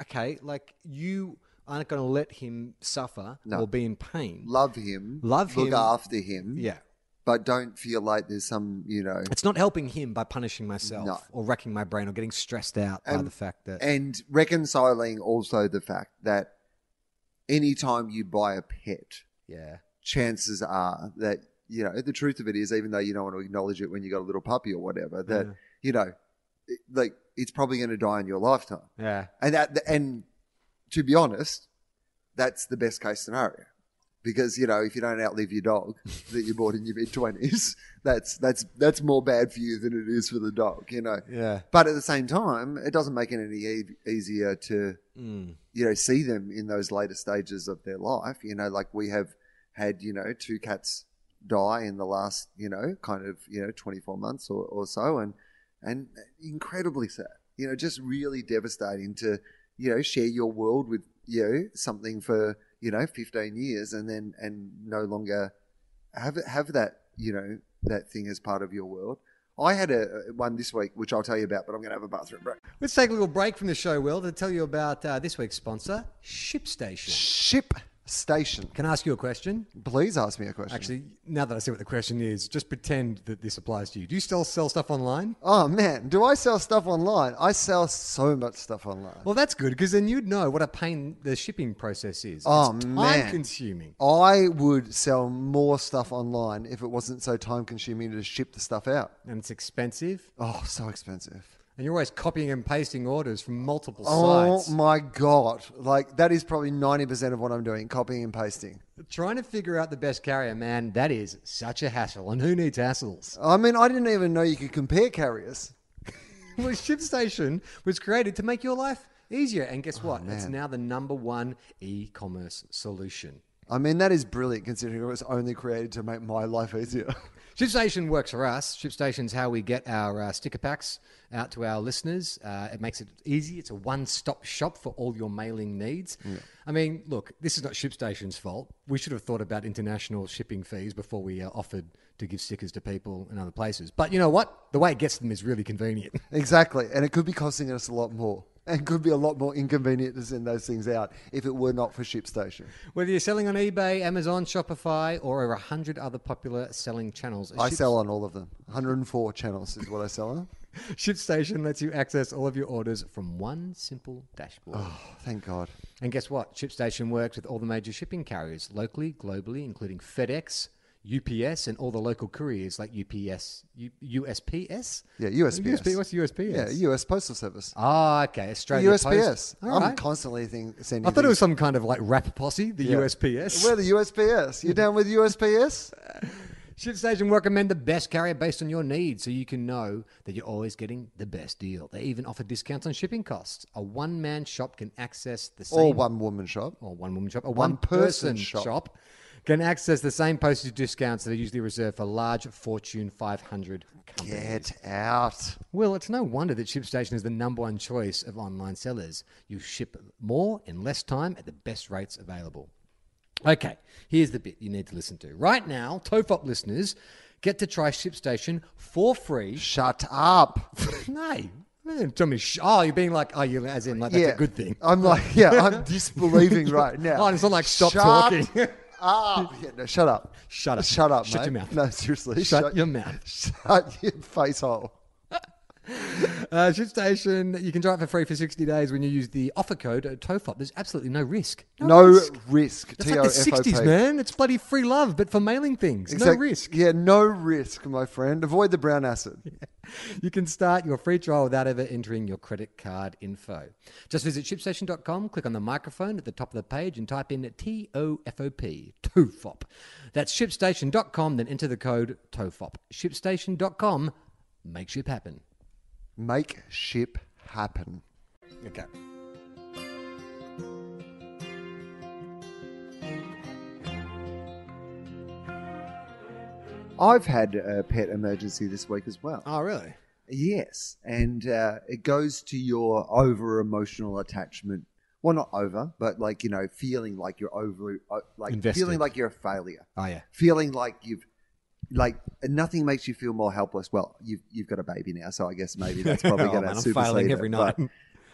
okay, like you aren't going to let him suffer or be in pain. Love him. Look after him. Yeah. But don't feel like there's some, you know. It's not helping him by punishing myself or racking my brain or getting stressed out by the fact that. And reconciling also the fact that anytime you buy a pet, chances are that, you know, the truth of it is, even though you don't want to acknowledge it when you got a little puppy or whatever, that you know, like it's probably going to die in your lifetime. Yeah, and to be honest, that's the best case scenario, because you know, if you don't outlive your dog that you bought in your mid-20s, that's more bad for you than it is for the dog. You know. Yeah. But at the same time, it doesn't make it any easier to you know, see them in those later stages of their life. You know, like we have had, you know, two cats die in the last, you know, kind of, you know, 24 months or so, and incredibly sad, you know, just really devastating to, you know, share your world with, you know, something for, you know, 15 years and no longer have that, you know, that thing as part of your world. I had one this week, which I'll tell you about, but I'm going to have a bathroom break. Let's take a little break from the show, Will, to tell you about this week's sponsor, ShipStation. Can I ask you a question? Please ask me a question. Actually, now that I see what the question is, just pretend that this applies to you. Do you still sell stuff online? Oh, man. Do I sell stuff online? I sell so much stuff online. Well, that's good, because then you'd know what a pain the shipping process is. Oh, man. It's time-consuming. I would sell more stuff online if it wasn't so time-consuming to ship the stuff out. And it's expensive? Oh, so expensive. And you're always copying and pasting orders from multiple sites. Oh, my God. Like, that is probably 90% of what I'm doing, copying and pasting. Trying to figure out the best carrier, man, that is such a hassle. And who needs hassles? I mean, I didn't even know you could compare carriers. Well, ShipStation was created to make your life easier. And guess what? Man. It's now the #1 e-commerce solution. I mean, that is brilliant, considering it was only created to make my life easier. ShipStation works for us. ShipStation's how we get our sticker packs out to our listeners. It makes it easy. It's a one-stop shop for all your mailing needs. Yeah. I mean, look, this is not ShipStation's fault. We should have thought about international shipping fees before we offered to give stickers to people in other places. But you know what? The way it gets them is really convenient. Exactly. And it could be costing us a lot more. And could be a lot more inconvenient to send those things out if it were not for ShipStation. Whether you're selling on eBay, Amazon, Shopify, or over 100 other popular selling channels. I sell on all of them. 104 channels is what I sell on. ShipStation lets you access all of your orders from one simple dashboard. Oh, thank God. And guess what? ShipStation works with all the major shipping carriers locally, globally, including FedEx, UPS and all the local couriers, like UPS, USPS? Yeah, USPS. USPS. What's USPS? Yeah, US Postal Service. Ah, okay. Australia USPS. Post. I'm right. Constantly sending. I thought it was some kind of like rap posse, the USPS. We're the USPS. You down with USPS? ShipStation recommend the best carrier based on your needs, so you can know that you're always getting the best deal. They even offer discounts on shipping costs. A one-man shop can access the same... Or one-woman shop. Or one-woman shop. A one-person shop can access the same postage discounts that are usually reserved for large Fortune 500 companies. Get out. Well, it's no wonder that ShipStation is the number one choice of online sellers. You ship more in less time at the best rates available. Okay, here's the bit you need to listen to. Right now, TOFOP listeners get to try ShipStation for free. Shut up. No. Tell me, oh, you're being like, oh, you as in like, that's a good thing. I'm like, I'm disbelieving right now. Oh, it's not like stop talking. Ah, shut up. Shut up. Shut up, mate. Shut your mouth. No, seriously. Shut your mouth. Shut your face hole. ShipStation, you can try it for free for 60 days when you use the offer code TOFOP. There's absolutely no risk. No risk. That's like the 60s, man. It's bloody free love, but for mailing things. Exactly. No risk. Yeah, no risk, my friend. Avoid the brown acid. Yeah. You can start your free trial without ever entering your credit card info. Just visit ShipStation.com, click on the microphone at the top of the page and type in T-O-F-O-P, TOFOP. That's ShipStation.com, then enter the code TOFOP. ShipStation.com, make ship happen. Make ship happen. Okay. I've had a pet emergency this week as well. Oh, really? Yes. And it goes to your over-emotional attachment. Well, not over, but like, you know, feeling like you're over... like invested. Feeling like you're a failure. Oh, yeah. Feeling like you've... Like nothing makes you feel more helpless. Well, you've got a baby now, so I guess maybe that's probably going to supersede. I'm failing every night.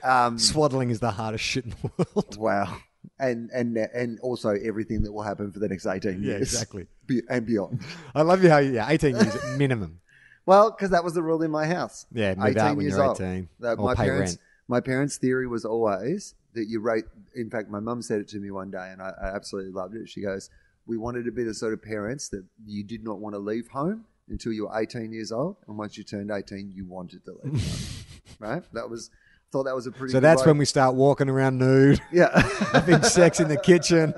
But, swaddling is the hardest shit in the world. Wow, and also everything that will happen for the next 18 years, exactly, and beyond. I love you how 18 years minimum. Well, because that was the rule in my house. Yeah, move 18 out when you're 18. Or pay rent. My parents' theory was always that you rate. In fact, my mum said it to me one day, and I absolutely loved it. She goes, we wanted to be the sort of parents that you did not want to leave home until you were 18 years old. And once you turned 18, you wanted to leave home. Right? I thought that was a pretty good that's way. When we start walking around nude. Yeah. Having sex in the kitchen.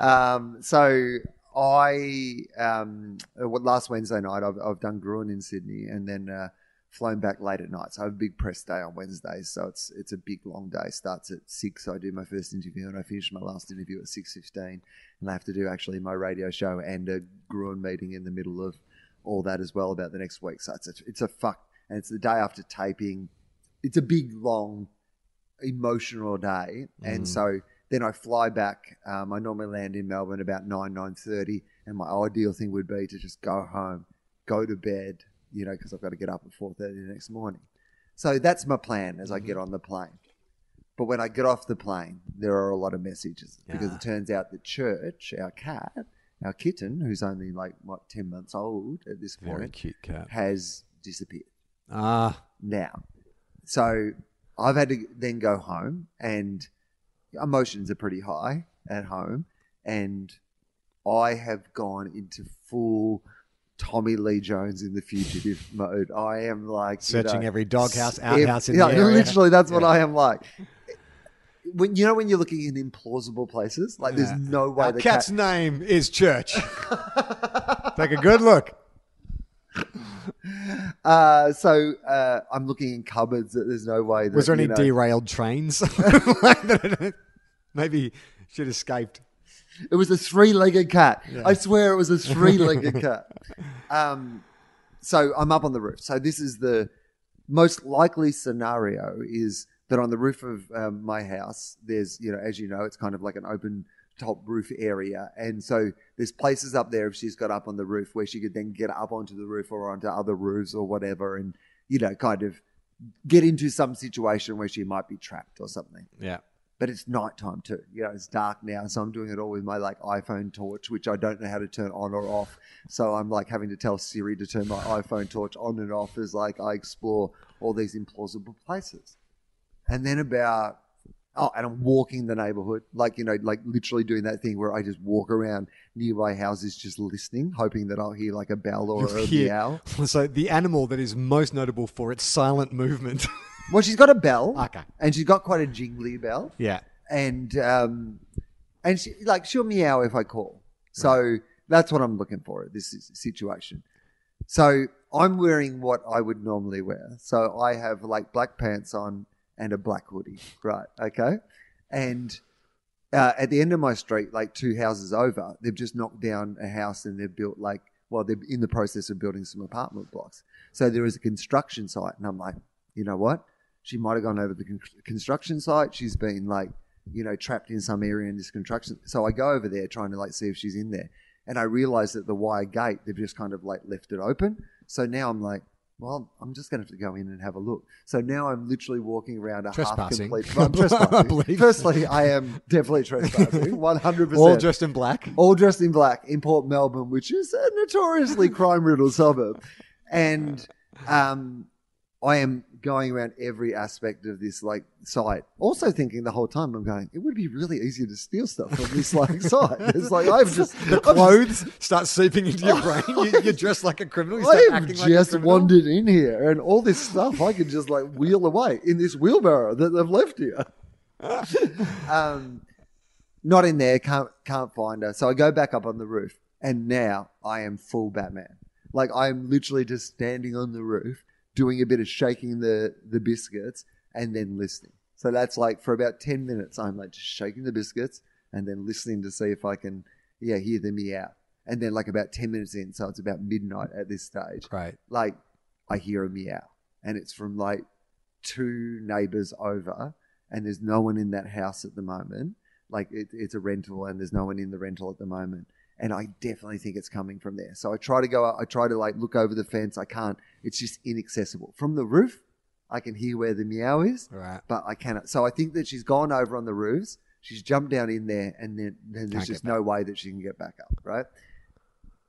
So last Wednesday night, I've done Gruen in Sydney and then flown back late at night. So I have a big press day on Wednesdays, so it's a big long day. Starts at 6. I do my first interview and I finish my last interview at 6:15, and I have to do actually my radio show and a Gruen meeting in the middle of all that as well about the next week. So it's a fuck, and it's the day after taping. It's a big long emotional day, and so then I fly back. I normally land in Melbourne about 9:30, and my ideal thing would be to just go home, go to bed. You know, because I've got to get up at 4:30 the next morning. So that's my plan as I get on the plane. But when I get off the plane, there are a lot of messages. Yeah. Because it turns out that Church, our cat, our kitten, who's only like, what, 10 months old at this point. Very cute cat. Has disappeared. Ah. Now. So I've had to then go home, and emotions are pretty high at home. And I have gone into full... Tommy Lee Jones in the fugitive mode. I am like... Searching every doghouse, outhouse in the area. Literally, that's what I am like. When you know when you're looking in implausible places? Like there's no way... The cat's name is Church. Take a good look. So I'm looking in cupboards that there's no way... That, was there any derailed trains? Maybe should have escaped. It was a three-legged cat. Yeah. I swear it was a three-legged cat. So I'm up on the roof. So this is the most likely scenario is that on the roof of my house, there's, you know, as you know, it's kind of like an open top roof area. And so there's places up there if she's got up on the roof where she could then get up onto the roof or onto other roofs or whatever and, you know, kind of get into some situation where she might be trapped or something. Yeah. But it's nighttime too. You know, it's dark now. So I'm doing it all with my like iPhone torch, which I don't know how to turn on or off. So I'm like having to tell Siri to turn my iPhone torch on and off as like I explore all these implausible places. And then about Oh, and I'm walking the neighborhood, like literally doing that thing where I just walk around nearby houses just listening, hoping that I'll hear like a bell or a meow. So the animal that is most notable for its silent movement. Well, she's got a bell. Okay. And she's got quite a jingly bell. Yeah. And she, like, she'll meow if I call. So that's what I'm looking for, this situation. So I'm wearing what I would normally wear. So I have like black pants on and a black hoodie, right? Okay. And at the end of my street, like two houses over, they've just knocked down a house and they've built like, well, they're in the process of building some apartment blocks. So there is a construction site, and I'm like, you know what? She might have gone over the construction site. She's been like, you know, trapped in some area in this construction. So I go over there trying to like see if she's in there. And I realize that the wire gate, they've just kind of like left it open. So now I'm like, well, I'm just going to have to go in and have a look. So now I'm literally walking around a half-complete... Well, I'm trespassing. Firstly, I am definitely trespassing, 100%. All dressed in black. All dressed in black in Port Melbourne, which is a notoriously crime-riddled suburb. And I am going around every aspect of this like site. Also thinking the whole time, I'm going, it would be really easy to steal stuff from this like site. It's like I've just the clothes start seeping into your brain. You're dressed like a criminal. You start acting like a criminal. I have just wandered in here, and all this stuff I can just like wheel away in this wheelbarrow that they've left here. Not in there. Can't find her. So I go back up on the roof, and now I am full Batman. Like I'm literally just standing on the roof, doing a bit of shaking the biscuits and then listening. So that's like for about 10 minutes, I'm like just shaking the biscuits and then listening to see if I can, hear them meow. And then like about 10 minutes in, so it's about midnight at this stage. Right. Like I hear a meow, and it's from like two neighbors over, and there's no one in that house at the moment. Like it's a rental and there's no one in the rental at the moment. And I definitely think it's coming from there. So I try to go out. I try to like look over the fence. I can't. It's just inaccessible. From the roof, I can hear where the meow is. Right. But I cannot. So I think that she's gone over on the roofs. She's jumped down in there, and then there's just no way that she can get back up. Right.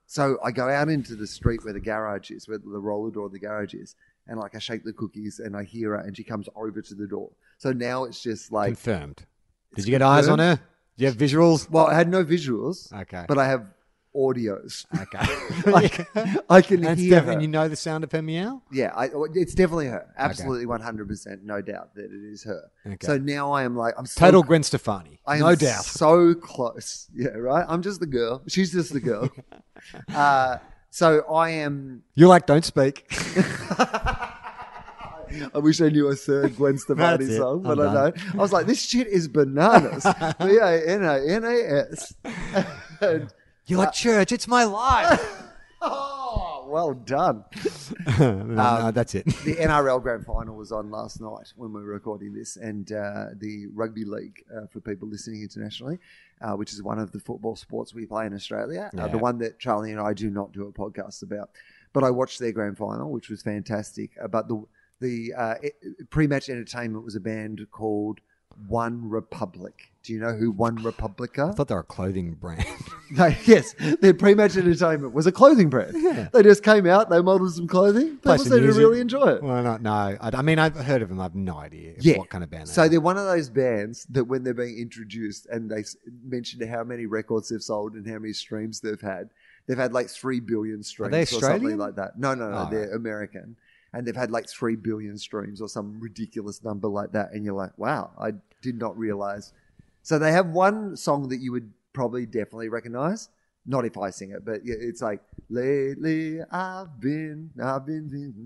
So I go out into the street where the garage is, where the roller door of the garage is. And like I shake the cookies and I hear her, and she comes over to the door. So now it's just like. Confirmed. Did you get eyes on her? Do you have visuals? Well, I had no visuals. Okay. But I have audios. Okay. I can hear her. And you know the sound of her meow? Yeah. It's definitely her. Absolutely 100%. No doubt that it is her. Okay. So now I am like... I'm so total Gwen Stefani. No doubt. So close. Yeah, right? I'm just the girl. She's just the girl. So I am... You're like, don't speak. I wish I knew a third Gwen Stefani song, but I don't. I was like, this shit is bananas. B-A-N-A-N-A-S. And, you're like, Church, it's my life. Oh, well done. No, that's it. The NRL Grand Final was on last night when we were recording this, and the Rugby League, for people listening internationally, which is one of the football sports we play in Australia, the one that Charlie and I do not do a podcast about. But I watched their Grand Final, which was fantastic. But pre-match entertainment was a band called One Republic. Do you know who One Republic are? I thought they were a clothing brand. No, yes, their pre-match entertainment was a clothing brand. Yeah. They just came out, they modelled some clothing. People seem to really enjoy it. Well, no, I mean, I've heard of them. I have no idea what kind of band they are. So they're one of those bands that when they're being introduced and they mentioned how many records they've sold and how many streams they've had like 3 billion streams or something like that. No, they're American. And they've had like 3 billion streams or some ridiculous number like that. And you're like, wow, I did not realize. So they have one song that you would probably definitely recognize. Not if I sing it, but it's like, lately I've been. It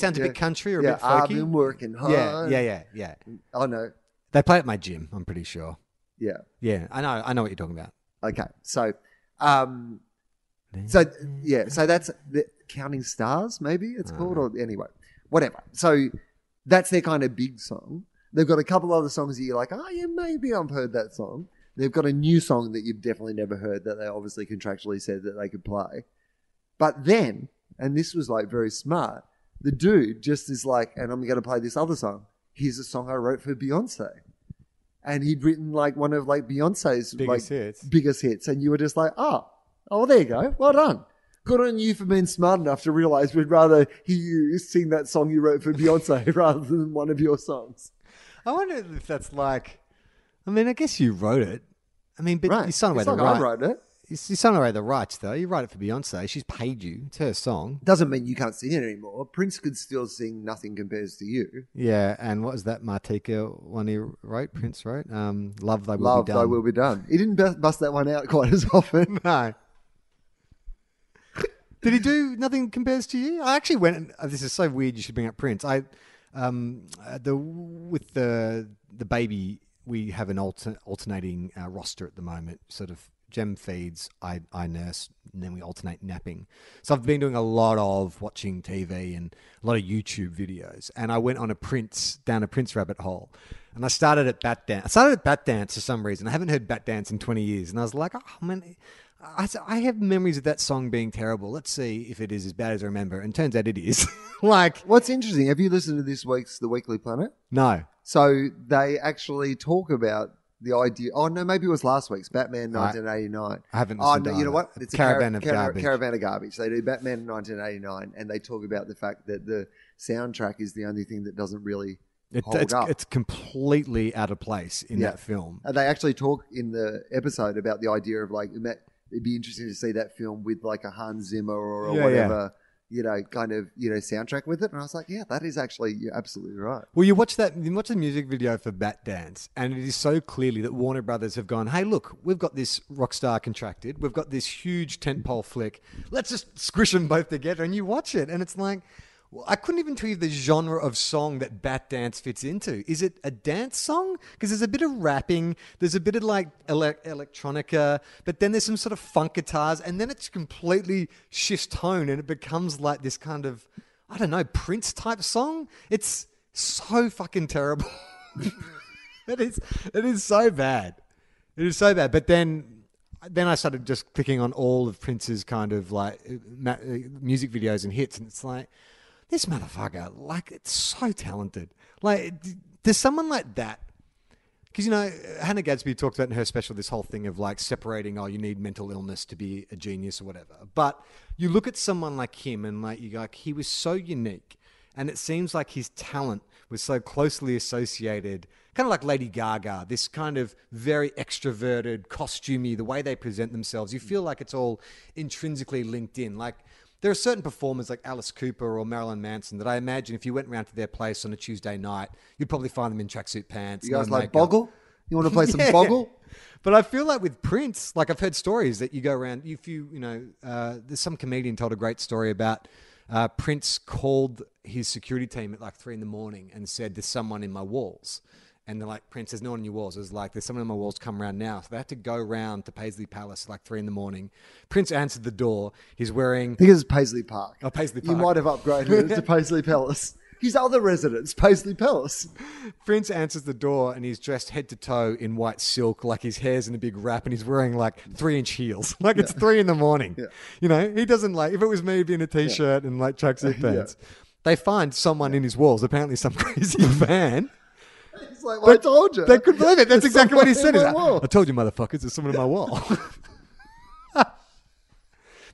sounds a bit country or a bit folky. I've been working hard. Yeah. Oh, no. They play at my gym, I'm pretty sure. Yeah. Yeah, I know what you're talking about. Okay, so that's the Counting Stars, maybe it's called, or anyway, whatever. So that's their kind of big song. They've got a couple other songs that you're like, maybe I've heard that song. They've got a new song that you've definitely never heard that they obviously contractually said that they could play. But then, and this was like very smart, the dude just is like, and I'm going to play this other song. Here's a song I wrote for Beyoncé. And he'd written like one of like Beyonce's biggest hits. And you were just like, oh, there you go. Well done. Good on you for being smart enough to realize we'd rather hear you sing that song you wrote for Beyonce rather than one of your songs. I wonder if that's like, I mean, I guess you wrote it. I mean, but you signed away the rights. I wrote it. You signed away the rights, though. You write it for Beyonce. She's paid you. It's her song. Doesn't mean you can't sing it anymore. Prince could still sing "Nothing Compares to You." Yeah, and what was that Martika one he wrote? Prince wrote "Love Thy Will Be Done." Love Thy Will Be Done. He didn't bust that one out quite as often. No. Did he do "Nothing Compares to You"? I actually went. And, this is so weird. You should bring up Prince. With the baby, we have an alternating roster at the moment. Sort of Gem feeds, I nurse, and then we alternate napping. So I've been doing a lot of watching TV and a lot of YouTube videos. And I went on down a Prince rabbit hole, and I started at Bat Dance. I started at Bat Dance for some reason. I haven't heard Bat Dance in 20 years, and I was like, oh man. I have memories of that song being terrible. Let's see if it is as bad as I remember. And turns out it is. Like, what's interesting, have you listened to this week's The Weekly Planet? No. So they actually talk about the idea. Oh, no, maybe it was last week's, Batman 1989. I haven't listened to it. You know what? It's a Caravan of Garbage. They do Batman 1989, and they talk about the fact that the soundtrack is the only thing that doesn't really hold up. It's completely out of place in that film. And they actually talk in the episode about the idea of like... It'd be interesting to see that film with like a Hans Zimmer or whatever, you know, kind of, you know, soundtrack with it. And I was like, yeah, that is actually, you're absolutely right. Well, you watch the music video for Bat Dance, and it is so clearly that Warner Brothers have gone, hey, look, we've got this rock star contracted. We've got this huge tentpole flick. Let's just squish them both together and you watch it. And it's like, well, I couldn't even tell you the genre of song that Bat Dance fits into. Is it a dance song? Because there's a bit of rapping, there's a bit of like electronica, but then there's some sort of funk guitars, and then it's completely shifts tone and it becomes like this kind of, I don't know, Prince type song. It's so fucking terrible. It is so bad. It is so bad. But then I started just clicking on all of Prince's kind of like music videos and hits, and it's like, this motherfucker, like, it's so talented. Like, there's someone like that. Because, you know, Hannah Gadsby talked about in her special this whole thing of, like, separating, oh, you need mental illness to be a genius or whatever. But you look at someone like him and, like, you go, like, he was so unique. And it seems like his talent was so closely associated, kind of like Lady Gaga, this kind of very extroverted, costumey, the way they present themselves. You feel like it's all intrinsically linked in. Like, there are certain performers like Alice Cooper or Marilyn Manson that I imagine if you went round to their place on a Tuesday night, you'd probably find them in tracksuit pants. You guys like Boggle? You want to play some Boggle? But I feel like with Prince, like I've heard stories that you go around, if you know, there's some comedian told a great story about Prince called his security team at like 3 a.m. and said, there's someone in my walls. And they're like, Prince, there's no one in your walls. It was like, there's someone in my walls, come round now. So they had to go round to Paisley Palace at like 3 a.m. Prince answered the door. He's wearing... I think it was Paisley Park. Oh, Paisley Park. You might have upgraded it to Paisley Palace. His other residence, Paisley Palace. Prince answers the door and he's dressed head to toe in white silk, like his hair's in a big wrap, and he's wearing like 3-inch heels. Like it's 3 a.m. Yeah. You know, he doesn't like... If it was me, it'd be in a T-shirt and like tracksuit pants. Yeah. They find someone in his walls, apparently some crazy fan... It's like, well, I told you. They couldn't believe it. That's exactly what he said. Like, I told you, motherfuckers, there's someone in my wall.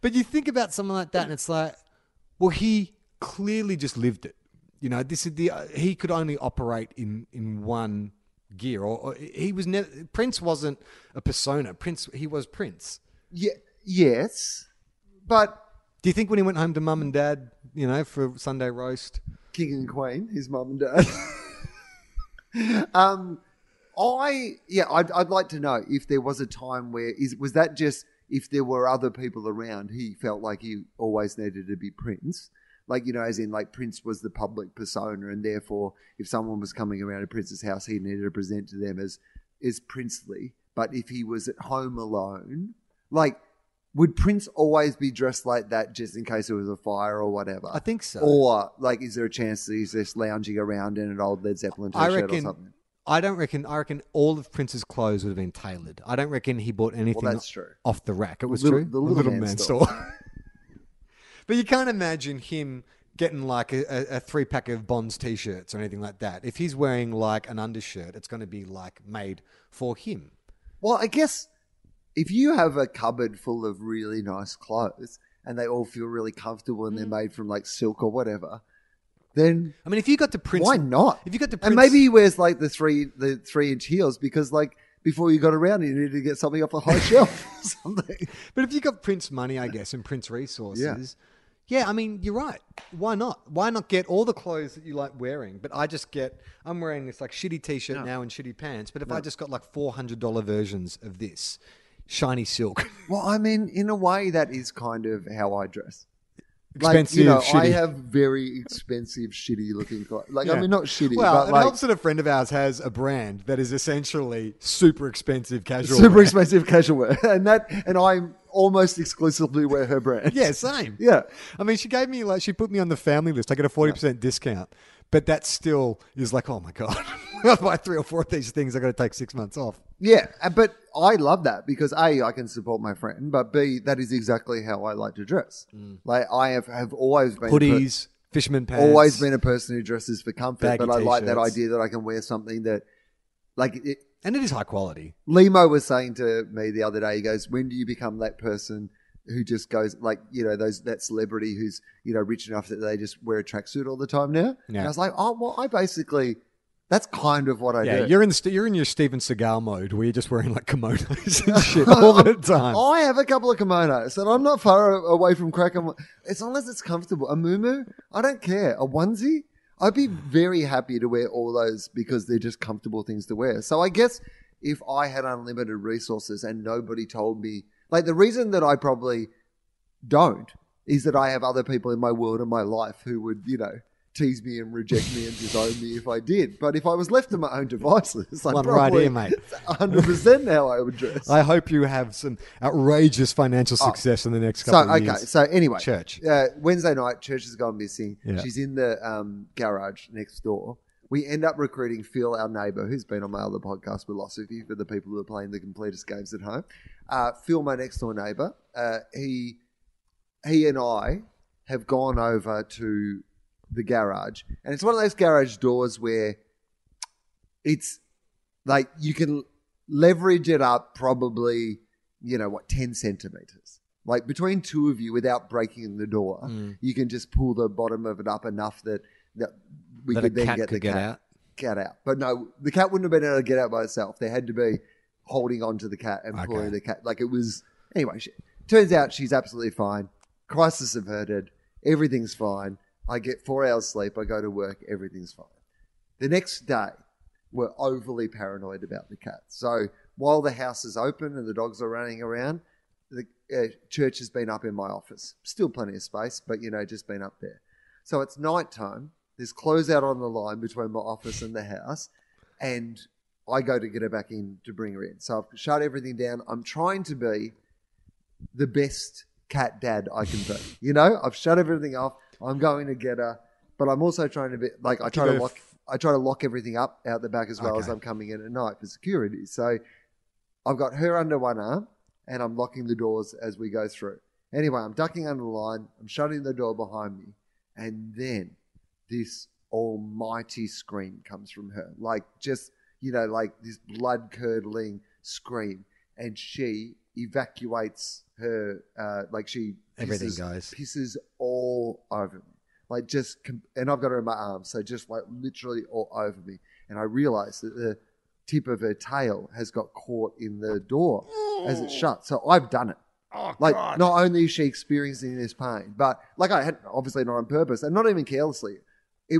But you think about someone like that, and it's like, well, he clearly just lived it. You know, this is the he could only operate in one gear, or he was never... Prince wasn't a persona. He was Prince. Yeah. Yes, but do you think when he went home to mum and dad, you know, for Sunday roast, King and Queen, his mum and dad. I'd like to know if there was a time where was that just if there were other people around, he felt like he always needed to be Prince, like, you know, as in like Prince was the public persona, and therefore if someone was coming around to Prince's house, he needed to present to them as princely. But if he was at home alone, like, would Prince always be dressed like that just in case there was a fire or whatever? I think so. Or, like, is there a chance that he's just lounging around in an old Led Zeppelin shirt or something? I reckon all of Prince's clothes would have been tailored. I don't reckon he bought anything off the rack. It was true. The little man store. But you can't imagine him getting, like, a 3-pack of Bonds T-shirts or anything like that. If he's wearing, like, an undershirt, it's going to be, like, made for him. Well, I guess... If you have a cupboard full of really nice clothes, and they all feel really comfortable and they're made from like silk or whatever, then I mean, if you got to Prince, why not? If you got to Prince, and maybe he wears like the three inch heels because like before you got around, you needed to get something off a high shelf or something. But if you got Prince money, I guess, and Prince resources. Yeah. Yeah, I mean, you're right. Why not? Why not get all the clothes that you like wearing? But I'm wearing this like shitty t-shirt now and shitty pants. But if I just got like $400 versions of this shiny silk. Well, I mean, in a way that is kind of how I dress. Expensive, like, you know, shitty. I have very expensive, shitty looking clothes. Like, yeah. I mean, not shitty. Well, but it helps that a friend of ours has a brand that is essentially super expensive casual wear. Super expensive casual wear. And I'm almost exclusively wear her brand. Yeah, same. Yeah. I mean, she gave me, like, she put me on the family list. I get a 40% discount, but that still is like, oh my God, I'll buy 3 or 4 of these things. I got to take 6 months off. Yeah. But I love that because A, I can support my friend, but B, that is exactly how I like to dress. Mm. Like I have always been. Hoodies, fisherman pants. Always been a person who dresses for comfort, but I like that idea that I can wear something that like it. And it is high quality. Limo was saying to me the other day, he goes, when do you become that person who just goes like, you know, that celebrity who's, you know, rich enough that they just wear a tracksuit all the time now? Yeah. And I was like, oh, well, I basically, that's kind of what I do. Yeah, you're in your Steven Seagal mode where you're just wearing like kimonos and shit all the time. I have a couple of kimonos and I'm not far away from crack. As long as it's comfortable. A muumuu, I don't care. A onesie? I'd be very happy to wear all those because they're just comfortable things to wear. So I guess if I had unlimited resources and nobody told me, like the reason that I probably don't is that I have other people in my world and my life who would, you know, tease me and reject me and disown me if I did. But if I was left to my own devices, I'm right here, mate. 100% how I would dress. I hope you have some outrageous financial success in the next couple of years. So anyway, Church. Wednesday night, Church has gone missing. Yeah. She's in the garage next door. We end up recruiting Phil, our neighbour, who's been on my other podcast, Willosophy, for the people who are playing the completest games at home. Phil, my next door neighbour, he and I have gone over to the garage, and it's one of those garage doors where it's like you can leverage it up probably, you know what, 10 centimeters, like between two of you without breaking the door. You can just pull the bottom of it up enough that we could then get the cat out. But no, the cat wouldn't have been able to get out by itself. There had to be holding on to the cat and pulling the cat. Like it was, anyway, turns out she's absolutely fine. Crisis averted. Everything's fine. I get 4 hours sleep. I go to work. Everything's fine. The next day, we're overly paranoid about the cat. So while the house is open and the dogs are running around, the Church has been up in my office. Still plenty of space, but, you know, just been up there. So it's nighttime. There's closeout on the line between my office and the house. And I go to get her back in to bring her in. So I've shut everything down. I'm trying to be the best cat dad I can be. You know, I've shut everything off. I'm going to get her, but I'm also trying to be like I try to lock everything up out the back as well as I'm coming in at night for security. So I've got her under one arm and I'm locking the doors as we go through. Anyway, I'm ducking under the line. I'm shutting the door behind me, and then this almighty scream comes from her, like just, you know, like this blood curdling scream, and she evacuates her like she. Everything pisses all over me, like just, and I've got her in my arms, so just like literally all over me. And I realised that the tip of her tail has got caught in the door as it shut. So I've done it. Oh, like God. Not only is she experiencing this pain, but like I had obviously not on purpose and not even carelessly. It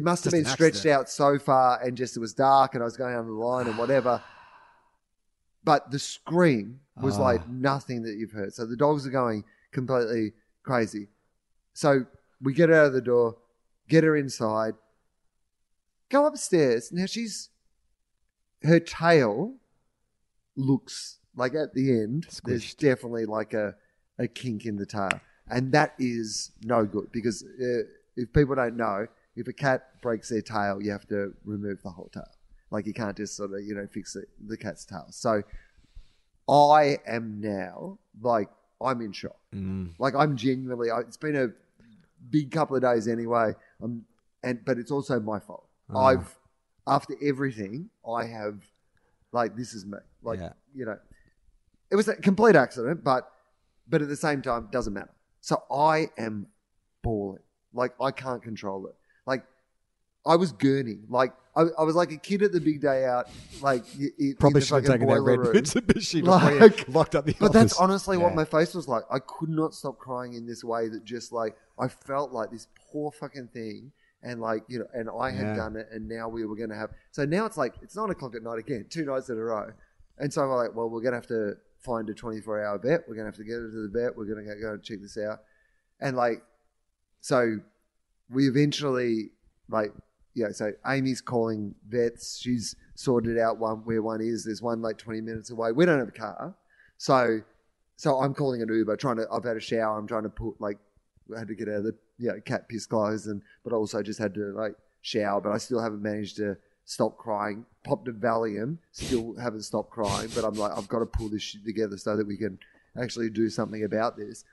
must have been stretched out so far, and just it was dark, and I was going down the line and whatever. But the scream was like nothing that you've heard. So the dogs are going completely crazy. So we get her out of the door, get her inside, go upstairs. Now her tail looks like at the end, squished. There's definitely like a kink in the tail. And that is no good because if people don't know, if a cat breaks their tail, you have to remove the whole tail. Like you can't just sort of, you know, fix the cat's tail. So I am now like, I'm in shock. Like I'm genuinely, it's been a big couple of days anyway. But it's also my fault. After everything, I have like, this is me. Like, you know, it was a complete accident, but at the same time, it doesn't matter. So I am bawling. Like, I can't control it. Like, I was gurning. Like, I was like a kid at the big day out. Like, probably should have taken out red boots and shit, like, locked up the office. But that's honestly what my face was like. I could not stop crying in this way that just, like, I felt like this poor fucking thing. And, like, you know, and I had done it, and now we were going to have. So now it's like, it's 9 o'clock at night again, 2 nights in a row. And so I'm like, well, we're going to have to find a 24-hour vet. We're going to have to get her to the vet. We're going to go and check this out. And, like, so we eventually, like, you know, so Amy's calling vets. She's sorted out one where one is. There's one like 20 minutes away. We don't have a car. So I'm calling an Uber, I've had a shower. I'm trying to put, like, I had to get out of the, you know, cat piss clothes, but also just had to, like, shower. But I still haven't managed to stop crying. Popped a Valium, still haven't stopped crying. But I'm like, I've got to pull this shit together so that we can actually do something about this.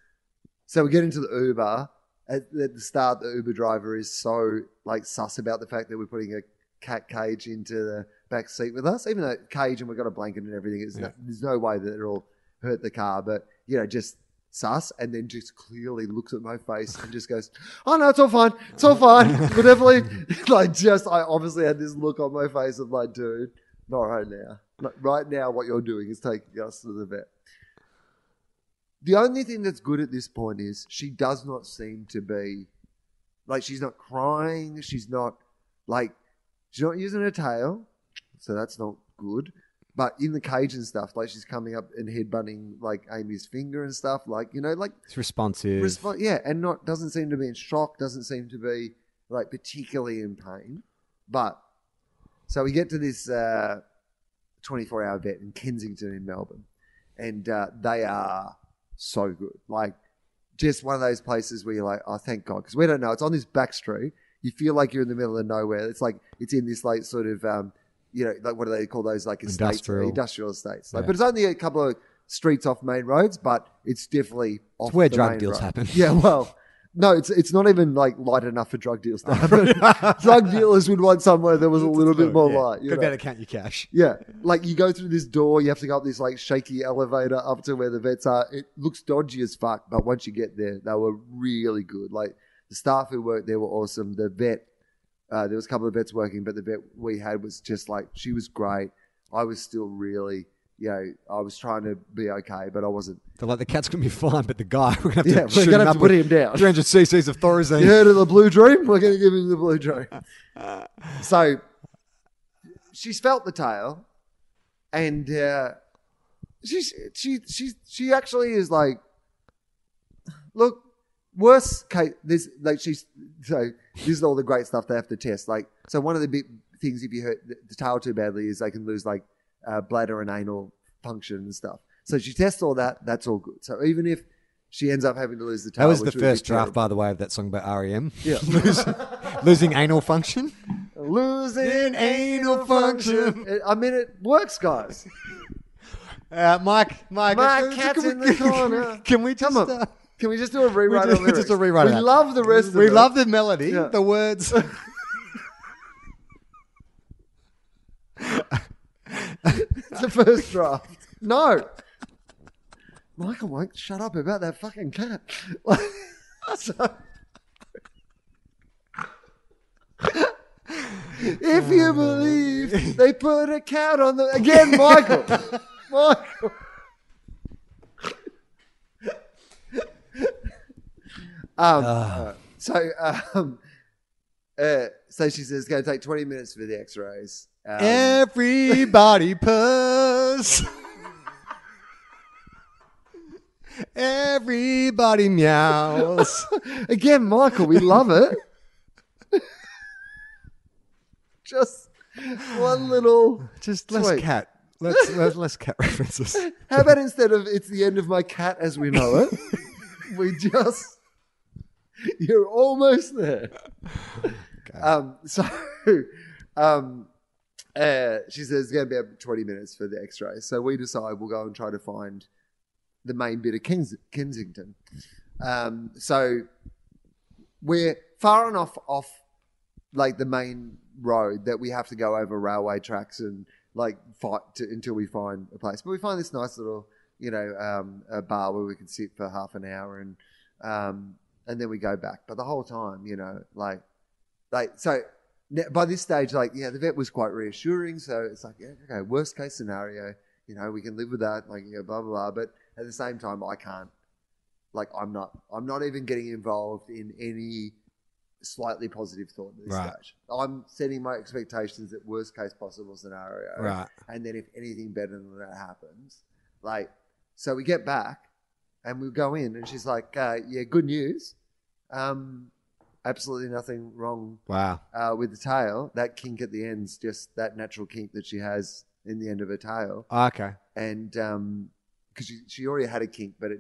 So we get into the Uber. At the start, the Uber driver is so, like, sus about the fact that we're putting a cat cage into the back seat with us. Even though cage and we've got a blanket and everything, there's no way that it'll hurt the car. But, you know, just sus, and then just clearly looks at my face and just goes, oh no, it's all fine. But definitely, like, just, I obviously had this look on my face of like, dude, not right now. Like, right now what you're doing is taking us to the vet. The only thing that's good at this point is she does not seem to be, like, she's not crying. She's not, like, she's not using her tail. So that's not good. But in the cage and stuff, like, she's coming up and headbutting, like, Amy's finger and stuff. Like, you know, like, it's responsive. And doesn't seem to be in shock, doesn't seem to be, like, particularly in pain. But so we get to this 24-hour vet in Kensington in Melbourne. And they are so good. Like, just one of those places where you're like, oh, thank God. Because we don't know. It's on this back street. You feel like you're in the middle of nowhere. It's like, it's in this, like, sort of... you know, like, what do they call those? Like, industrial estates. Like, yeah. But it's only a couple of streets off main roads, but it's definitely off. It's where the drug main deals road. Happen. Yeah, well, no, it's not even like light enough for drug deals to happen. Drug dealers would want somewhere that was a little bit more light. You better count your cash. Yeah, like, you go through this door, you have to go up this, like, shaky elevator up to where the vets are. It looks dodgy as fuck, but once you get there, they were really good. Like, the staff who worked there were awesome. The vet. There was a couple of vets working, but the vet we had was just like, she was great. I was still really, you know, I was trying to be okay, but I wasn't. They're like, the cat's going to be fine, but the guy, we're going to have to shoot him up, put him down. 300 cc's of Thorazine. You heard of the blue dream? We're going to give him the blue dream. So she's felt the tail, and she actually is like, look, worst case, there's like this is all the great stuff they have to test. Like, so one of the big things if you hurt the tail too badly is they can lose like bladder and anal function and stuff. So she tests all that. That's all good. So even if she ends up having to lose the tail, that was the first draft, by the way, of that song by REM. Yeah, losing anal function. Losing anal function. I mean, it works, guys. Mike, cat's in the corner. Can we just? Can we just do a rewrite of the lyrics? Just a rewrite. We love the rest of it. We love the melody, the words. It's the first draft. No. Michael won't shut up about that fucking cat. If you believe they put a cat on the... Again, Michael. So she says it's going to take 20 minutes for the x-rays. Everybody purrs. Everybody meows. Again, Michael, we love it. Just one little... Just less tweet. Cat. Less cat references. How about instead of it's the end of my cat as we know it? We just, you're almost there. Okay. So she says it's going to be about 20 minutes for the x-ray. So we decide we'll go and try to find the main bit of Kensington. So we're far enough off like the main road that we have to go over railway tracks and like fight until we find a place. But we find this nice little... you know, a bar where we can sit for half an hour and And then we go back. But the whole time, you know, so by this stage, the vet was quite reassuring. So it's like, yeah, okay, worst case scenario, you know, we can live with that, blah, blah, blah. But at the same time, I can't. I'm not even getting involved in any slightly positive thought at this stage. I'm setting my expectations at worst case possible scenario. Right. And then if anything better than that happens, so we get back and we go in and she's like, yeah, good news. Absolutely nothing wrong with the tail. That kink at the end's just that natural kink that she has in the end of her tail. Oh, okay. And because she already had a kink, but it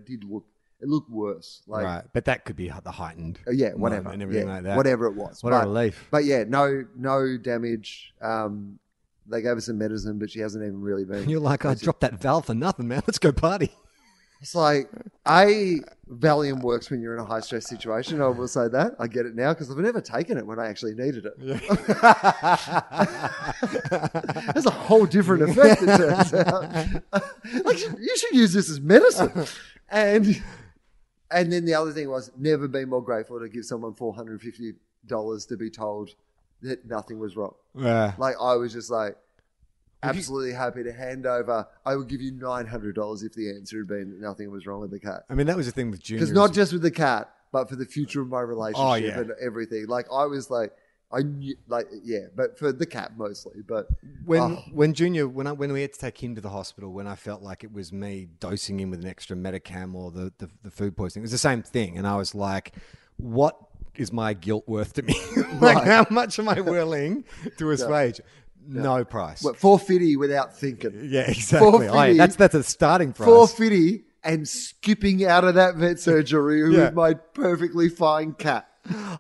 looked worse. But that could be the heightened. Yeah, whatever. And everything like that. Whatever it was. What a relief. But yeah, no damage. They gave her some medicine, but she hasn't even really been. And you're like, I dropped that valve for nothing, man. Let's go party. It's like, Valium works when you're in a high-stress situation. I will say that. I get it now because I've never taken it when I actually needed it. Yeah. That's a whole different effect, it turns out. You should use this as medicine. And then the other thing was, never been more grateful to give someone $450 to be told that nothing was wrong. Yeah. I was just absolutely happy to hand over. I would give you $900 if the answer had been nothing was wrong with the cat. I mean, that was the thing with Junior. Because not just with the cat, but for the future of my relationship and everything. But for the cat mostly. But when we had to take him to the hospital, when I felt like it was me dosing him with an extra Medicam or the food poisoning, it was the same thing. And I was like, what is my guilt worth to me? How much am I willing to assuage? No price. Well, $450 without thinking. Yeah, exactly. That's a starting price. $450 and skipping out of that vet surgery with my perfectly fine cat.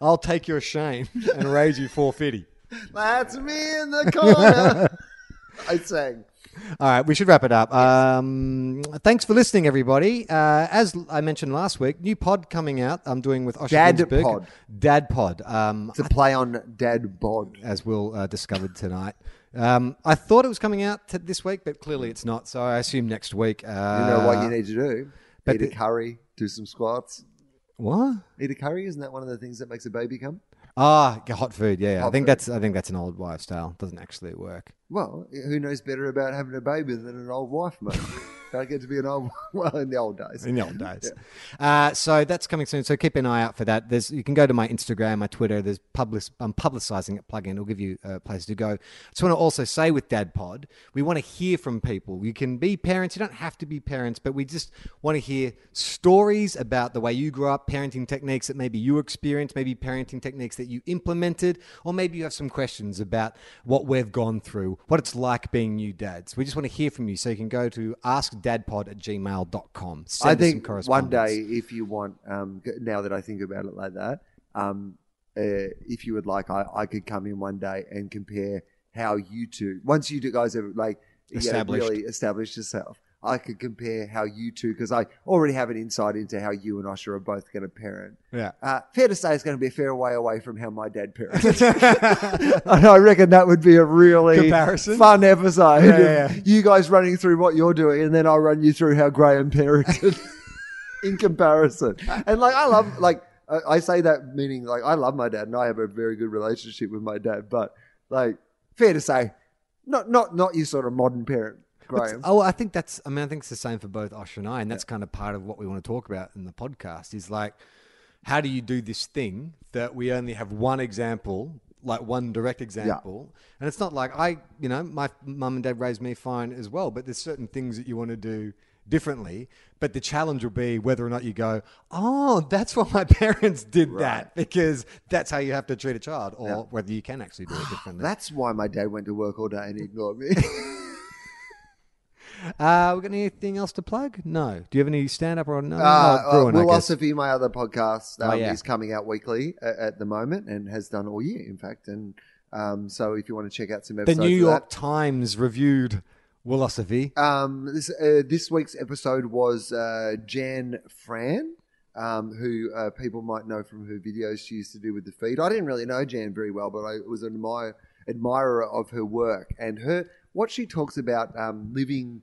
I'll take your shame and raise you $450. That's me in the corner. I sang. All right, we should wrap it up. Yes. Thanks for listening, everybody. As I mentioned last week, new pod coming out I'm doing with Osher Ginsberg. Dad Pod. It's a play on Dad Bod. As we'll discover tonight. I thought it was coming out this week, but clearly it's not, so I assume next week. You know what you need to do. Eat a curry, do some squats. What? Eat a curry, isn't that one of the things that makes a baby come? Ah, hot food, yeah. I think that's an old wives' tale. Doesn't actually work. Well, who knows better about having a baby than an old wife, mate? Don't get to be an old in the old days. Yeah. So that's coming soon. So keep an eye out for that. You can go to my Instagram, my Twitter. I'm publicising it. Plug in. It'll give you a place to go. I just want to also say with Dad Pod, we want to hear from people. You can be parents. You don't have to be parents, but we just want to hear stories about the way you grew up, parenting techniques that maybe you experienced, maybe parenting techniques that you implemented, or maybe you have some questions about what we've gone through, what it's like being new dads. We just want to hear from you. So you can go to askdadpod@gmail.com. I think one day, if you want, now that I think about it like that, if you would like, I could come in one day and compare how you two, once you guys have really established yourself, I could compare how you two, because I already have an insight into how you and Osher are both going to parent. Yeah. Fair to say it's going to be a fair way away from how my dad parents. And I reckon that would be a really fun episode. Yeah. You guys running through what you're doing, and then I'll run you through how Graham parented in comparison. And I love, I say that meaning, I love my dad and I have a very good relationship with my dad, but fair to say, not your sort of modern parent. I think it's the same for both Osher and I, and that's kind of part of what we want to talk about in the podcast is how do you do this thing that we only have one example, one direct example, and it's not my mum and dad raised me fine as well, but there's certain things that you want to do differently, but the challenge will be whether or not you go, that's what my parents did that, because that's how you have to treat a child, or whether you can actually do it differently. That's why my dad went to work all day and ignored me. We got anything else to plug? No. Do you have any stand-up or no? Willosophy, my other podcast, is coming out weekly at the moment and has done all year, in fact. And so if you want to check out some episodes, the New York Times reviewed Willosophy. This week's episode was Jan Fran, who people might know from her videos she used to do with The Feed. I didn't really know Jan very well, but I was an admirer of her work and her. What she talks about living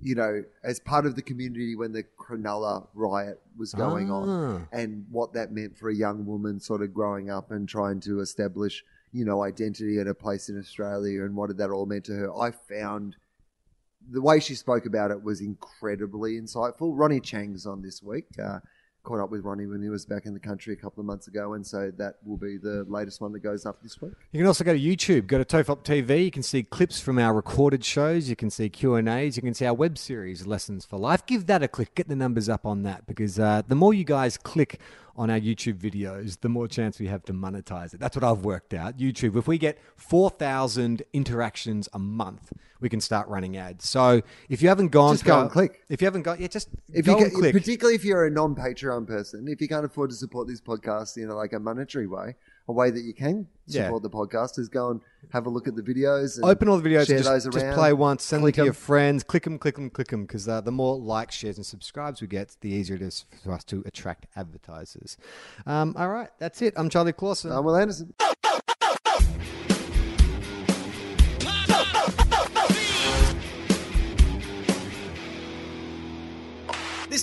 you know, as part of the community when the Cronulla riot was going on, and what that meant for a young woman sort of growing up and trying to establish, you know, identity and a place in Australia and what did that all mean to her. I found the way she spoke about it was incredibly insightful. Ronnie Chang's on this week. Caught up with Ronnie when he was back in the country a couple of months ago, and so that will be the latest one that goes up this week. You can also go to YouTube, go to TOFOP TV. You can see clips from our recorded shows. You can see Q&As. You can see our web series, Lessons for Life. Give that a click. Get the numbers up on that, because the more you guys click on our YouTube videos, the more chance we have to monetize it. That's what I've worked out. YouTube, if we get 4,000 interactions a month, we can start running ads. So if you haven't gone, just go and click. If you haven't got, yeah, just if go you and click. Particularly if you're a non-Patreon person, if you can't afford to support this podcast in like a monetary way, a way that you can support the podcast is go and have a look at the videos. And open all the videos, share those around. Just play once, send them to your friends, click them, because the more likes, shares, and subscribes we get, the easier it is for us to attract advertisers. All right, that's it. I'm Charlie Clausen. I'm Will Anderson. This